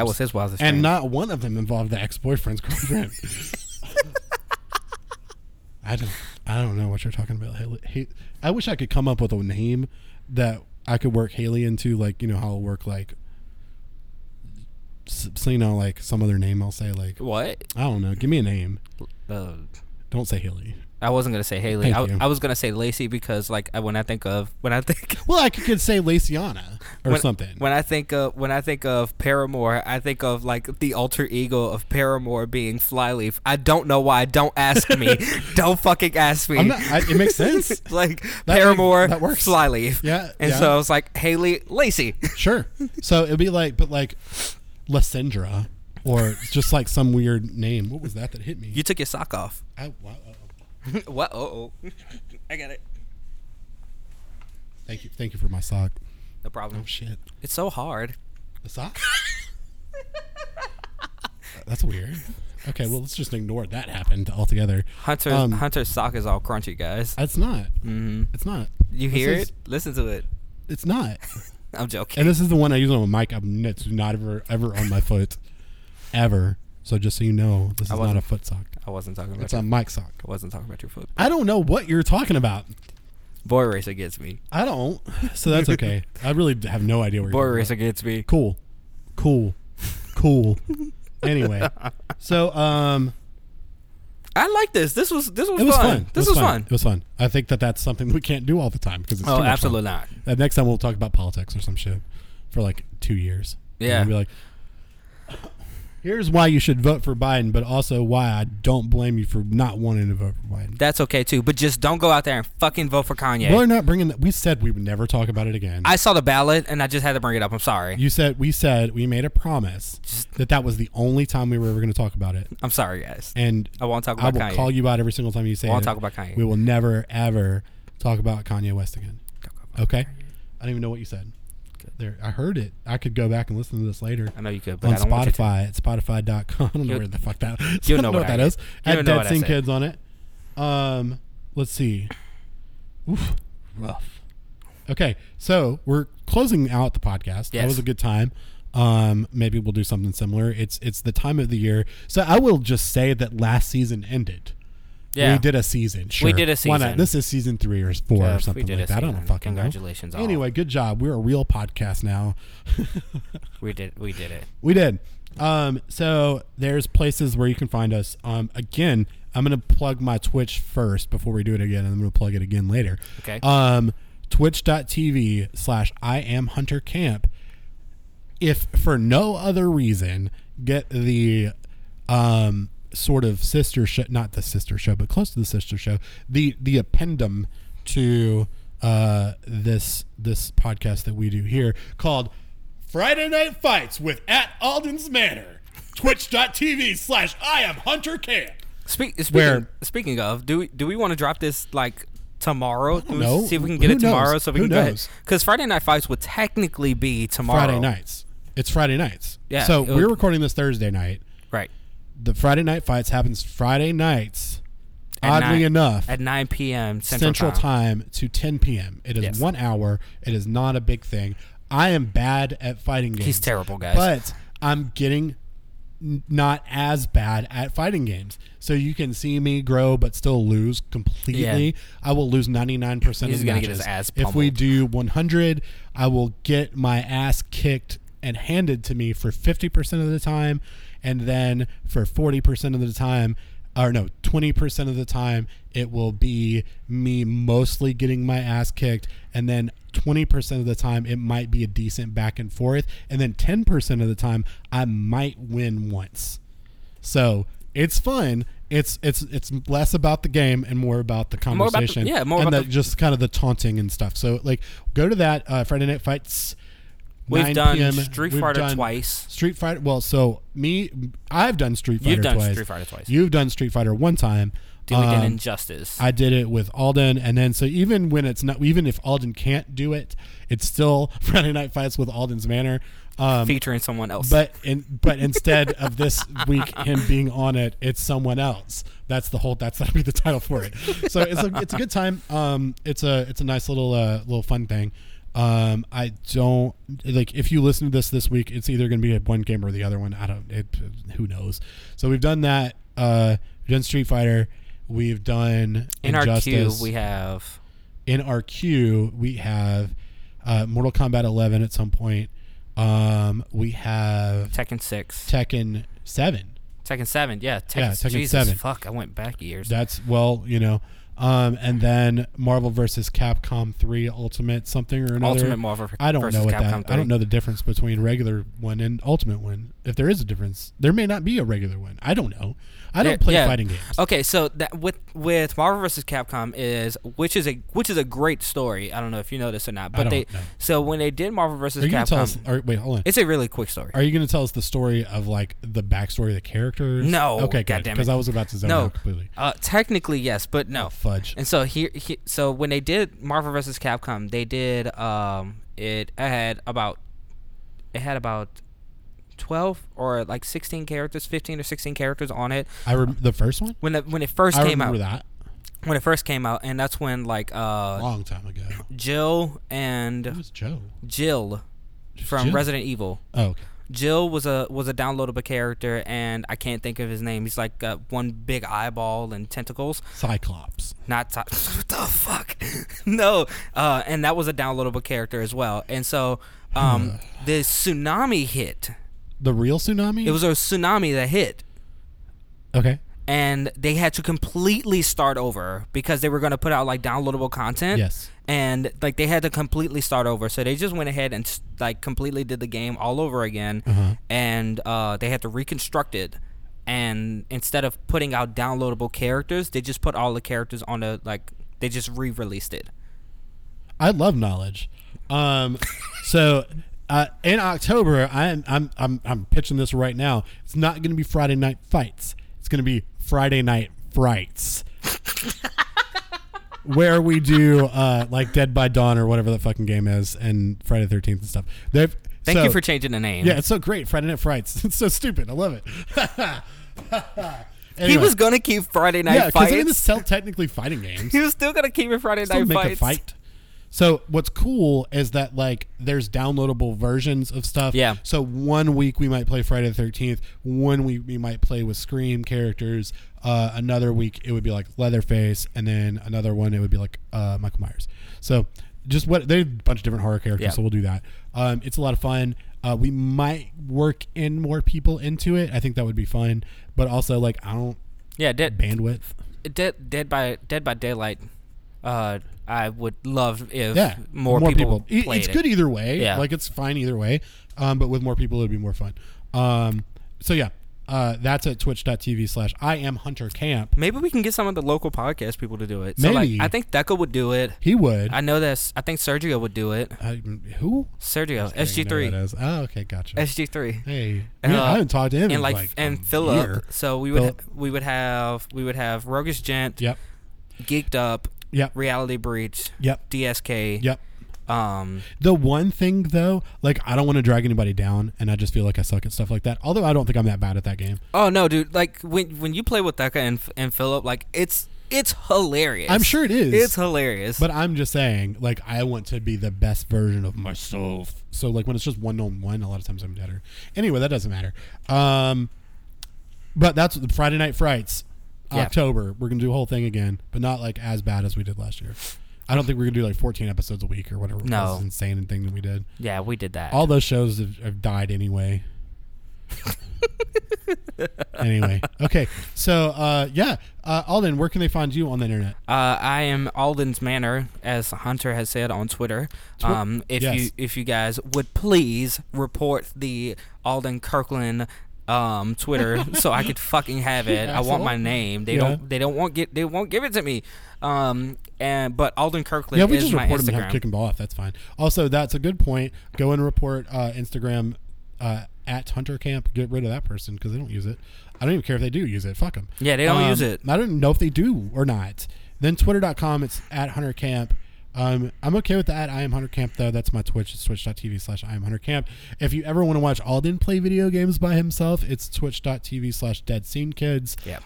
And not one of them involved the ex-boyfriend's girlfriend. I don't know what you're talking about. Haley, I wish I could come up with a name that I could work Haley into, how it'll work some other name. I'll say what? I don't know. Give me a name. Don't say Haley. I wasn't gonna say Haley. I was gonna say Lacey because Well, I could say Laciana or something. When I think of Paramore, I think of the alter ego of Paramore being Flyleaf. I don't know why. Don't ask me. Don't fucking ask me. It makes sense. Paramore, that works. Flyleaf. Yeah. And so I was Haley Lacey. Sure. So it'd be Lacendra or just some weird name. What was that hit me? You took your sock off. What? Uh-oh. I got it. Thank you. Thank you for my sock. No problem. Oh, shit. It's so hard. The sock? That's weird. Okay, well, let's just ignore that happened altogether. Hunter's sock is all crunchy, guys. It's not. Mm-hmm. It's not. You hear it? Listen to it. It's not. I'm joking. And this is the one I use on my mic. It's not ever on my foot. Ever. So just so you know, this is not a foot sock. I wasn't talking about it's a mic sock. I wasn't talking about your foot. I don't know what you're talking about. Boy Racer gets me. I don't. So that's okay. I really have no idea where you're Boy Racer gets me. Cool. Anyway. So I like this. This was fun. I think that's something we can't do all the time because it's too much absolutely fun. Not. Next time we'll talk about politics or some shit for 2 years. Yeah. And we'll be here's why you should vote for Biden, but also why I don't blame you for not wanting to vote for Biden. That's okay, too. But just don't go out there and fucking vote for Kanye. We're not bringing that. We said we would never talk about it again. I saw the ballot, and I just had to bring it up. I'm sorry. We said we made a promise that was the only time we were ever going to talk about it. I'm sorry, guys. And I won't talk about Kanye. I will call you out every single time you say it. I won't talk about Kanye. We will never, ever talk about Kanye West again. Okay? Kanye. I don't even know what you said. There, I heard it. I could go back and listen to this later. I know you could. But on Spotify, at Spotify.com. I don't know where the fuck that is. You know what that is. At Dead Scene Kids on it. Let's see. Oof. Rough. Okay. So we're closing out the podcast. Yes. That was a good time. Maybe we'll do something similar. It's the time of the year. So I will just say that last season ended. Yeah. We did a season. Sure. We did a season. Why not? This is season 3 or 4 or something like that. I don't fucking know. Congratulations. Anyway, good job. We're a real podcast now. We did it. We did. So there's places where you can find us. Again, I'm going to plug my Twitch first before we do it again, and I'm going to plug it again later. Okay. Twitch.tv/IamHunterCamp. If for no other reason, get the sort of sister show, not the sister show, but close to the sister show, the appendum to this podcast that we do here called Friday Night Fights with At Alden's Manor, twitch.tv/IamHunterCamp. Speaking of, do we want to drop this tomorrow? No. See if we can get it tomorrow so we can go ahead. Because Friday Night Fights would technically be tomorrow. Friday nights. It's Friday nights. Yeah. So we're recording this Thursday night. Right. The Friday Night Fights happens Friday nights, at 9 p.m. Central Time to 10 p.m. It is 1 hour. It is not a big thing. I am bad at fighting games. He's terrible, guys. But I'm getting not as bad at fighting games. So you can see me grow but still lose completely. Yeah. I will lose 99% of the matches. He's going to get his ass pummeled. If we do 100, I will get my ass kicked and handed to me for 50% of the time. And then for 40% of the time, or no, 20% of the time it will be me mostly getting my ass kicked, and then 20% of the time it might be a decent back and forth, and then 10% of the time I might win once. So it's fun. It's less about the game and more about the conversation. Just kind of the taunting and stuff. So like, go to that Friday Night Fights. We've done Street Fighter twice. Street Fighter. Well, so I've done Street Fighter twice. You've done Street Fighter twice. You've done Street Fighter one time. Doing it in Injustice. I did it with Alden, and then so even when it's not, even if Alden can't do it, it's still Friday Night Fights with Alden's Manor, featuring someone else. But instead of this week him being on it, it's someone else. That's the whole. That'll be the title for it. So it's a good time. It's a nice little fun thing. I don't like if you listen to this week, it's either going to be at one game or the other one. Who knows? So we've done that. We've done Street Fighter. We've done Injustice. In our queue, we have Mortal Kombat 11 at some point. We have Tekken 6. Tekken 7. Tekken 7. Jesus, 7. Fuck, I went back years. That's, well, you know. And then Marvel vs. Capcom 3 Ultimate something or another. Ultimate Marvel vs. Capcom 3. I don't know what that. I don't know the difference between regular one and Ultimate one. If there is a difference, there may not be a regular one. I don't know. I don't play fighting games. Okay, so that with Marvel vs. Capcom which is a great story. I don't know if you know this or not, but so when they did Marvel vs. Capcom, wait, hold on. It's a really quick story. Are you going to tell us the story of like the backstory of the characters? No. Okay, goddamn it. Because I was about to zone out completely. Technically yes, but no. Fudge. And so so when they did Marvel vs. Capcom, they did it had about 12 or like 16 characters, 15 or 16 characters on it. I remember the first one when it first came out, and that's when like a long time ago. Jill from Resident Evil. Oh, okay. Jill was a downloadable character, and I can't think of his name. He's like one big eyeball and tentacles. Cyclops. What the fuck? No. And that was a downloadable character as well. And so the tsunami hit. The real tsunami? It was a tsunami that hit. Okay. And they had to completely start over because they were going to put out like downloadable content. Yes. And like they had to completely start over, so they just went ahead and like completely did the game all over again. Uh-huh. And they had to reconstruct it. And instead of putting out downloadable characters, they just put all the characters on a like they just re-released it. I love knowledge. So. In October, I'm pitching this right now. It's not going to be Friday Night Fights. It's going to be Friday Night Frights, where we do like Dead by Dawn or whatever the fucking game is, and Friday the 13th and stuff. Thank you for changing the name. Yeah, it's so great. Friday Night Frights. It's so stupid. I love it. Anyway. He was going to keep Friday Night Fights. Yeah, because they're going to sell technically fighting games. He was still going to keep it Friday Night Fights. Make a fight. So what's cool is that like there's downloadable versions of stuff. Yeah. So one week we might play Friday the 13th. One week we might play with Scream characters. Another week it would be like Leatherface, and then another one it would be like Michael Myers. So just what they have a bunch of different horror characters. Yeah. So we'll do that. It's a lot of fun. We might work in more people into it. I think that would be fun. But also like bandwidth. Dead by Daylight. I would love if more people played it. It's good either way. Yeah. Like, it's fine either way. But with more people, it would be more fun. That's at twitch.tv/IamHunterCamp. Maybe we can get some of the local podcast people to do it. So, maybe. Like, I think Deco would do it. He would. I know this. I think Sergio would do it. Who? Sergio. SG3. Oh, okay. Gotcha. SG3. Hey. I haven't talked to him in like Philip. Year. So, we would have Roguish Gent. Yep. Geeked Up. Yep. Reality Breach. Yep. DSK. Yep. The one thing though, like I don't want to drag anybody down, and I just feel like I suck at stuff like that. Although I don't think I'm that bad at that game. Oh no, dude! Like when you play with Becca and Philip, like it's hilarious. I'm sure it is. It's hilarious. But I'm just saying, like I want to be the best version of myself. So like when it's just 1-on-1, a lot of times I'm better. Anyway, that doesn't matter. But that's Friday Night Frights. Yeah. October, we're gonna do the whole thing again, but not like as bad as we did last year. I don't think we're gonna do like 14 episodes a week or whatever. No, this is insane and thing that we did. Yeah, we did that. All those shows have died anyway. Anyway, okay. So, Alden, where can they find you on the internet? I am Alden's Manor, as Hunter has said, on Twitter. If you guys would please report the Alden Kirkland Twitter so I could fucking have it. I want my name. They won't give it to me. But Alden Kirkland is my Instagram. Yeah, we just report him and have to kick him off. That's fine. Also, that's a good point. Go and report Instagram at Hunter Camp. Get rid of that person because they don't use it. I don't even care if they do use it. Fuck them. Yeah, they don't use it. I don't know if they do or not. Then Twitter.com, it's at Hunter Camp. I'm okay with that. I am Hunter Camp, though. That's my Twitch. It's twitch.tv/IamHunterCamp. If you ever want to watch Alden play video games by himself, it's twitch.tv/DeadSceneKids. Yeah.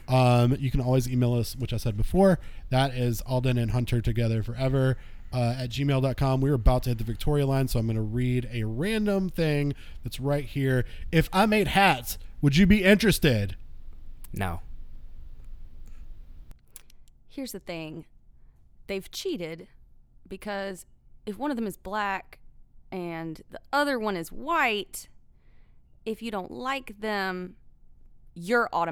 You can always email us, which I said before. That is Alden and Hunter together forever at gmail.com. We're about to hit the Victoria line, so I'm going to read a random thing that's right here. If I made hats, would you be interested? No. Here's the thing. They've cheated. Because if one of them is black and the other one is white, if you don't like them, you're automatically